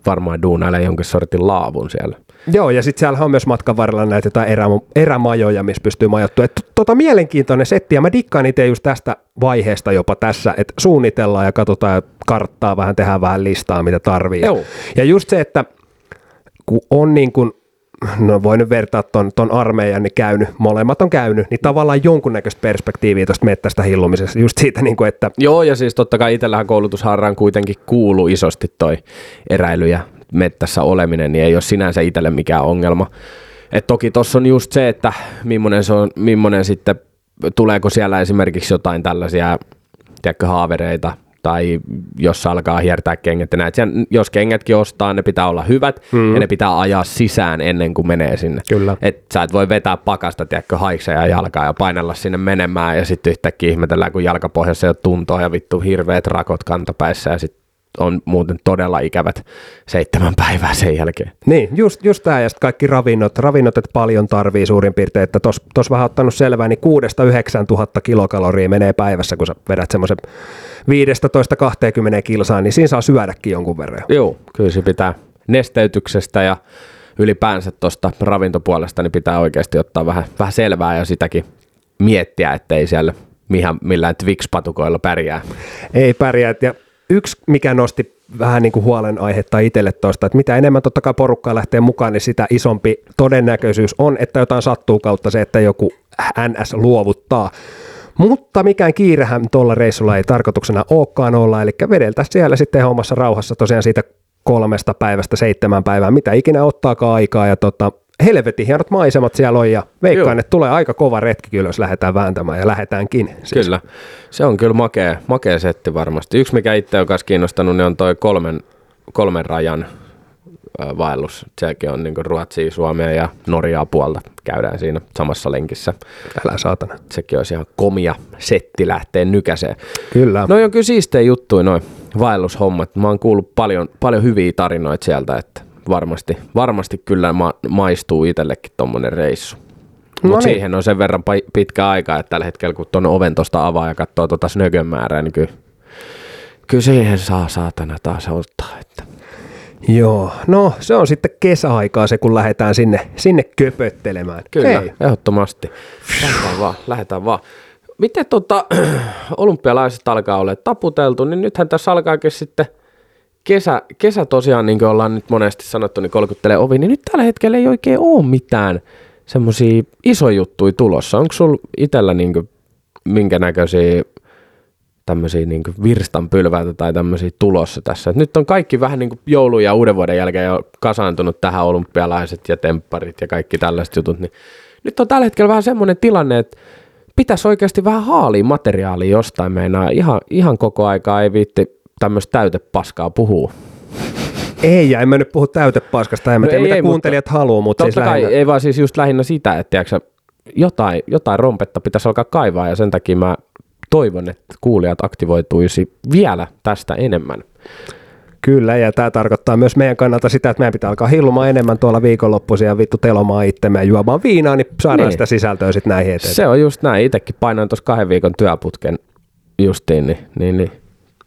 varmaan duunailen jonkin sortin laavun siellä. Joo, ja sitten siellä on myös matkan varrella näitä jotain erämajoja, missä pystyy majoittua. Mielenkiintoinen setti, ja mä dikkaan itse just tästä vaiheesta jopa tässä, että suunnitellaan ja katsotaan ja karttaa vähän, tehdään vähän listaa, mitä tarvii. Ja just se, että kun on niin kuin, no voin nyt vertaa ton armeijan, niin molemmat on käynyt, niin tavallaan jonkunnäköistä perspektiiviä tuosta mettästä hillumisesta, just siitä niin kuin, että... Joo, ja siis totta kai itsellähän koulutusharraan kuitenkin kuuluu isosti toi eräily ja mettässä oleminen, niin ei ole sinänsä itselle mikään ongelma. Et toki tuossa on just se, että millainen sitten, tuleeko siellä esimerkiksi jotain tällaisia haavereita, tai jos alkaa hiertää kengät ja näet. Jos kengätkin ostaa, ne pitää olla hyvät, ja ne pitää ajaa sisään ennen kuin menee sinne. Kyllä. Et sä et voi vetää pakasta, haikseja ja jalkaa ja painella sinne menemään, ja sitten yhtäkkiä ihmetellään, kun jalkapohjassa ei ole tuntoa, ja vittu hirveät rakot kantapäissä, ja sitten on muuten todella ikävät 7 päivää sen jälkeen. Niin, just tämä, ja sitten kaikki ravinnot, että paljon tarvii suurin piirtein, että tuossa vähän ottanut selvää, niin 6 000–9 000 kilokaloria menee päivässä, kun sä vedät semmoisen 15–20 kilsaan, niin siinä saa syödäkin jonkun verran. Joo, kyllä se pitää nesteytyksestä ja ylipäänsä tuosta ravintopuolesta, niin pitää oikeasti ottaa vähän selvää ja sitäkin miettiä, ettei siellä millään Twix-patukoilla pärjää. Ei pärjää, ja yksi, mikä nosti vähän niin kuin huolenaihetta itselle tuosta, että mitä enemmän totta kai porukkaa lähtee mukaan, niin sitä isompi todennäköisyys on, että jotain sattuu kautta se, että joku NS luovuttaa. Mutta mikään kiirehän tuolla reissulla ei tarkoituksena olekaan olla, eli vedeltäisiin siellä sitten hommassa rauhassa tosiaan siitä 3 päivästä 7 päivää, mitä ikinä ottaakaan aikaa, ja helvetin hienot maisemat siellä on, ja veikkaan, että tulee aika kova retki kyllä, jos lähdetään vääntämään, ja lähdetäänkin. Siis. Kyllä, se on kyllä makea setti varmasti. Yksi, mikä itse on myös kiinnostanut, niin on toi kolmen rajan vaellus. Sekin on niin kuin Ruotsia, Suomea ja Norjaa puolta. Käydään siinä samassa lenkissä. Älä saatana. Sekin olisi ihan komia setti lähtee nykäseen. Kyllä. Noi on kyllä siistejä juttuja noi vaellushommat. Mä oon kuullut paljon hyviä tarinoita sieltä, että varmasti kyllä maistuu itsellekin tuommoinen reissu. Mutta siihen on sen verran pitkä aika, että tällä hetkellä kun tuon oven tuosta avaa ja katsoo tuota snögön määrää, niin kyllä siihen saa saatana taas ottaa. Että. Joo, no se on sitten kesäaikaa se, kun lähdetään sinne köpöttelemään. Kyllä, ehdottomasti. Lähdetään vaan. Miten olympialaiset alkaa olla taputeltu, niin nythän tässä alkaakin sitten kesä tosiaan, niin kuin ollaan nyt monesti sanottu, niin kolkuttelee ovi, niin nyt tällä hetkellä ei oikein ole mitään semmoisia isoja juttuja tulossa. Onko sulla itsellä niin kuin, minkä näköisiä tämmöisiä niin kuin virstanpylväitä tai tämmöisiä tulossa tässä? Et nyt on kaikki vähän niin kuin joulun ja uuden vuoden jälkeen jo kasaantunut tähän, olympialaiset ja tempparit ja kaikki tällaiset jutut. Niin nyt on tällä hetkellä vähän semmoinen tilanne, että pitäisi oikeasti vähän haalia materiaalia jostain meinaa. Ihan koko aikaa ei viitti tämmöistä täytepaskaa puhuu. Ei, ja en mä nyt puhu täytepaskasta, en mä tiedä, mitä kuuntelijat haluaa, mutta siis lähinnä... Ei vaan siis just lähinnä sitä, että tiiäksä, jotain rompetta pitäisi alkaa kaivaa, ja sen takia mä toivon, että kuulijat aktivoituisi vielä tästä enemmän. Kyllä, ja tämä tarkoittaa myös meidän kannalta sitä, että meidän pitää alkaa hillumaan enemmän tuolla viikonloppuisin ja vittu telomaan itsemme ja juomaan viinaa, niin saadaan sitä sisältöä sitten näihin eteen. Se on just näin, itsekin painoin tuossa 2 viikon työputken justiin, niin.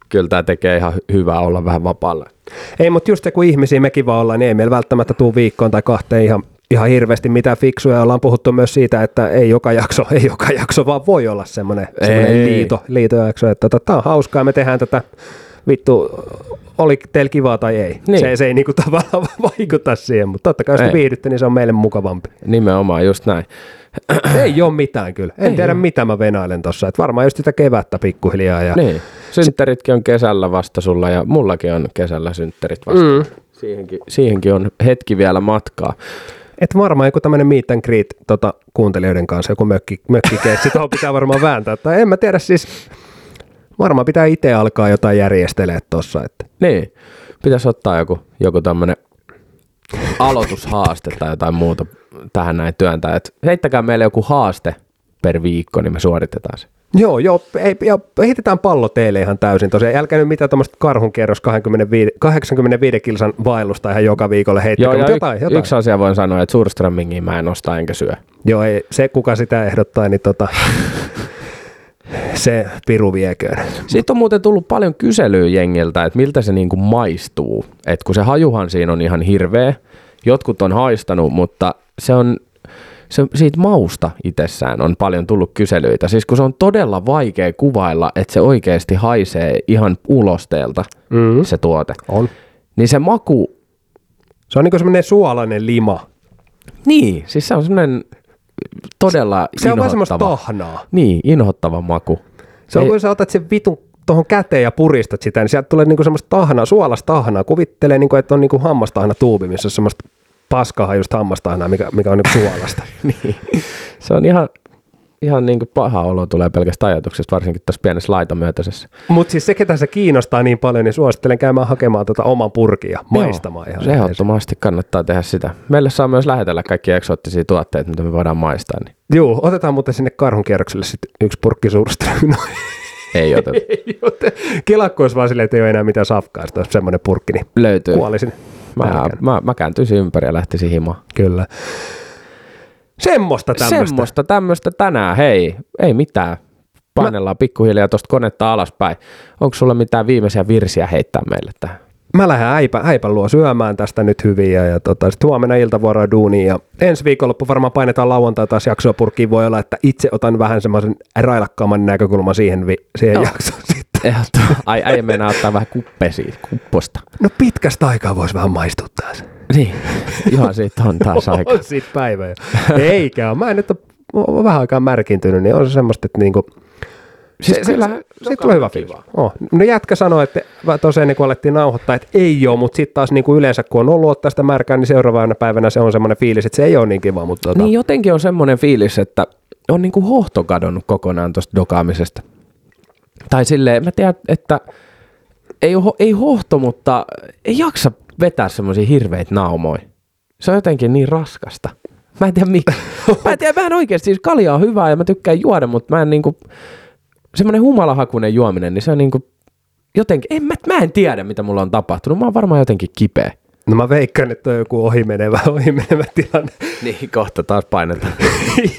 Kyllä tämä tekee ihan hyvää olla vähän vapaalla. Ei, mutta just se, kun ihmisiä mekin vaan ollaan, niin ei meillä välttämättä tule viikkoon tai 2 ihan ihan hirveästi mitään fiksuja. Ollaan puhuttu myös siitä, että ei joka jakso vaan voi olla semmoinen liitojakso, että tämä on hauskaa, me tehdään tätä vittu, oli teillä kivaa tai ei. Niin. Se ei niinku tavallaan vaikuta siihen, mutta totta kai jos te viihdytte, niin se on meille mukavampi. Nimenomaan, just näin. Ei ole mitään kyllä. En tiedä mitä mä venailen tossa. Et varmaan just sitä kevättä pikkuhiljaa. Ja niin. Synttäritkin on kesällä vasta sulla ja mullakin on kesällä synttärit vasta. Mm. Siihenkin on hetki vielä matkaa. Et varmaan joku tämmöinen meet and greet kuuntelijoiden kanssa, joku mökkikeissi. Tuohon pitää varmaan vääntää. Tai en mä tiedä siis. Varmaan pitää itse alkaa jotain järjestelee tuossa. Niin, pitäisi ottaa joku tämmöinen aloitushaaste tai jotain muuta tähän näin työntää. Et heittäkää meille joku haaste per viikko, niin me suoritetaan se. Joo, heitetään pallo teille ihan täysin tosiaan. Älkää nyt mitään tuommoista karhun kierros 85 kilsan vaellusta ihan joka viikolle heittäkää, mutta jotain. Yksi asia voin sanoa, että Surströmmingiin mä en osta enkä syö. Joo, ei, se kuka sitä ehdottaa, niin se piru vieköön. Siitä on muuten tullut paljon kyselyä jengiltä, että miltä se niinku maistuu. Et kun se hajuhan siinä on ihan hirveä. Jotkut on haistanut, mutta siitä mausta itsessään on paljon tullut kyselyitä. Siis kun se on todella vaikea kuvailla, että se oikeasti haisee ihan ulosteelta se tuote. On. Niin se maku. Se on niinku semmoinen suolainen lima. Niin, siis se on semmoinen todella se on vaan semmoista tahnaa. Niin, inhottava maku. Se on kun sä otat sen vitun tuohon käteen ja puristat sitä, niin sieltä tulee niinku semmoista tahnaa, suolasta tahnaa. Kuvittelee, niinku, että on niinku hammastahna tuubi, missä on semmoista paskahajusta hammastahnaa, mikä on niinku suolasta. Niin. Se on ihan niinku paha olo tulee pelkästään ajatuksesta, varsinkin tässä pienessä laitamyötäisessä. Mutta siis se, ketä se kiinnostaa niin paljon, niin suosittelen käymään hakemaan oman purkin ja maistamaan ihan. Ehdottomasti kannattaa tehdä sitä. Meille saa myös lähetellä kaikki eksoottisia tuotteita, mitä me voidaan maistaa. Niin. Joo, otetaan muuten sinne karhunkierrokselle sitten yksi purkki Surströmming. Ei oteta. Kelakko olisi vaan silleen, että ei ole enää mitään safkaa, sitten olisi semmoinen purkki, niin löytyy. Kuolisin. Mä kääntyisin ympäri ja lähtisin himaan. Kyllä. Semmosta tämmöstä tänään, hei, ei mitään. Painellaan pikkuhiljaa tosta konetta alaspäin. Onko sulla mitään viimeisiä virsiä heittää meille tähän? Mä lähden äipän luo syömään tästä nyt hyviä ja sitten huomenna iltavuoroa duuniin ja ensi viikonloppu varmaan painetaan lauantai taas jaksoa purkkiin. Voi olla, että itse otan vähän semmoisen railakkaamman näkökulman siihen jaksoon sitten. Ai mennä ottaa vähän kupposta. No pitkästä aikaa voisi vähän maistuttaa se. Niin, ihan siitä on taas aika. On siitä päivä jo. Eikä ole. Mä en nyt ole vähän aikaa märkintynyt, niin on se semmoista, että niinku. Siis se tulee hyvä fiilis. No jätkä sanoi, että tosiaan niin kun alettiin nauhoittaa, että ei ole, mutta sitten taas niin kuin yleensä kun on ollut tästä märkää, niin seuraavana päivänä se on semmoinen fiilis, että se ei ole niin kiva. Mutta niin jotenkin on semmoinen fiilis, että on niin kuin hohto kadonnut kokonaan tuosta dokaamisesta. Tai silleen, mä tiedän, että ei hohto, mutta ei jaksa vetää semmoisia hirveitä naumoja. Se on jotenkin niin raskasta. Mä en tiedä mikä. Mä en oikeasti, siis kalja on hyvää ja mä tykkään juoda, mutta mä en niinku. Semmoinen humalahakuinen juominen, niin se on niinku jotenkin. Mä en tiedä, mitä mulla on tapahtunut. Mä oon varmaan jotenkin kipeä. No mä veikkaan, että on joku ohimenevä tilanne. Niin, kohta taas painetaan.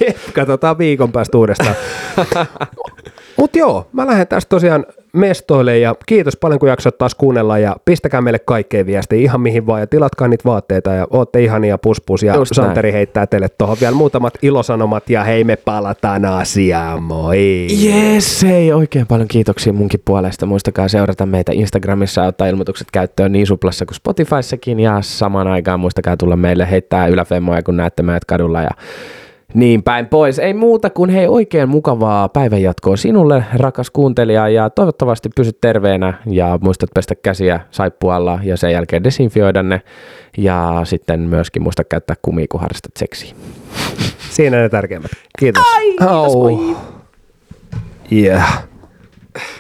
Jep, katsotaan viikon päästä uudestaan. Mut joo, mä lähden tästä tosiaan mestoille ja kiitos paljon, kun jaksot taas kuunnella ja pistäkää meille kaikkeen viestiä ihan mihin vaan ja tilatkaa niitä vaatteita ja ootte ihania puspus ja just Santeri näin. Heittää teille tohon vielä muutamat ilosanomat ja hei me palataan asiaan, moi! Jes, hei oikein paljon kiitoksia munkin puolesta, muistakaa seurata meitä Instagramissa ja ottaa ilmoitukset käyttöön niin Suplassa kuin Spotifyssakin ja samaan aikaan muistakaa tulla meille heittää yläfemmoja kun näette meidät kadulla ja niin päin pois. Ei muuta kuin hei oikein mukavaa päivänjatkoa sinulle, rakas kuuntelija, ja toivottavasti pysyt terveenä ja muistat pestä käsiä saippualla ja sen jälkeen desinfioida ne ja sitten myöskin muista käyttää kumia, kun harrastat seksiä. Siinä ne tärkeimmät. Kiitos. Ai, kiitos. Yeah.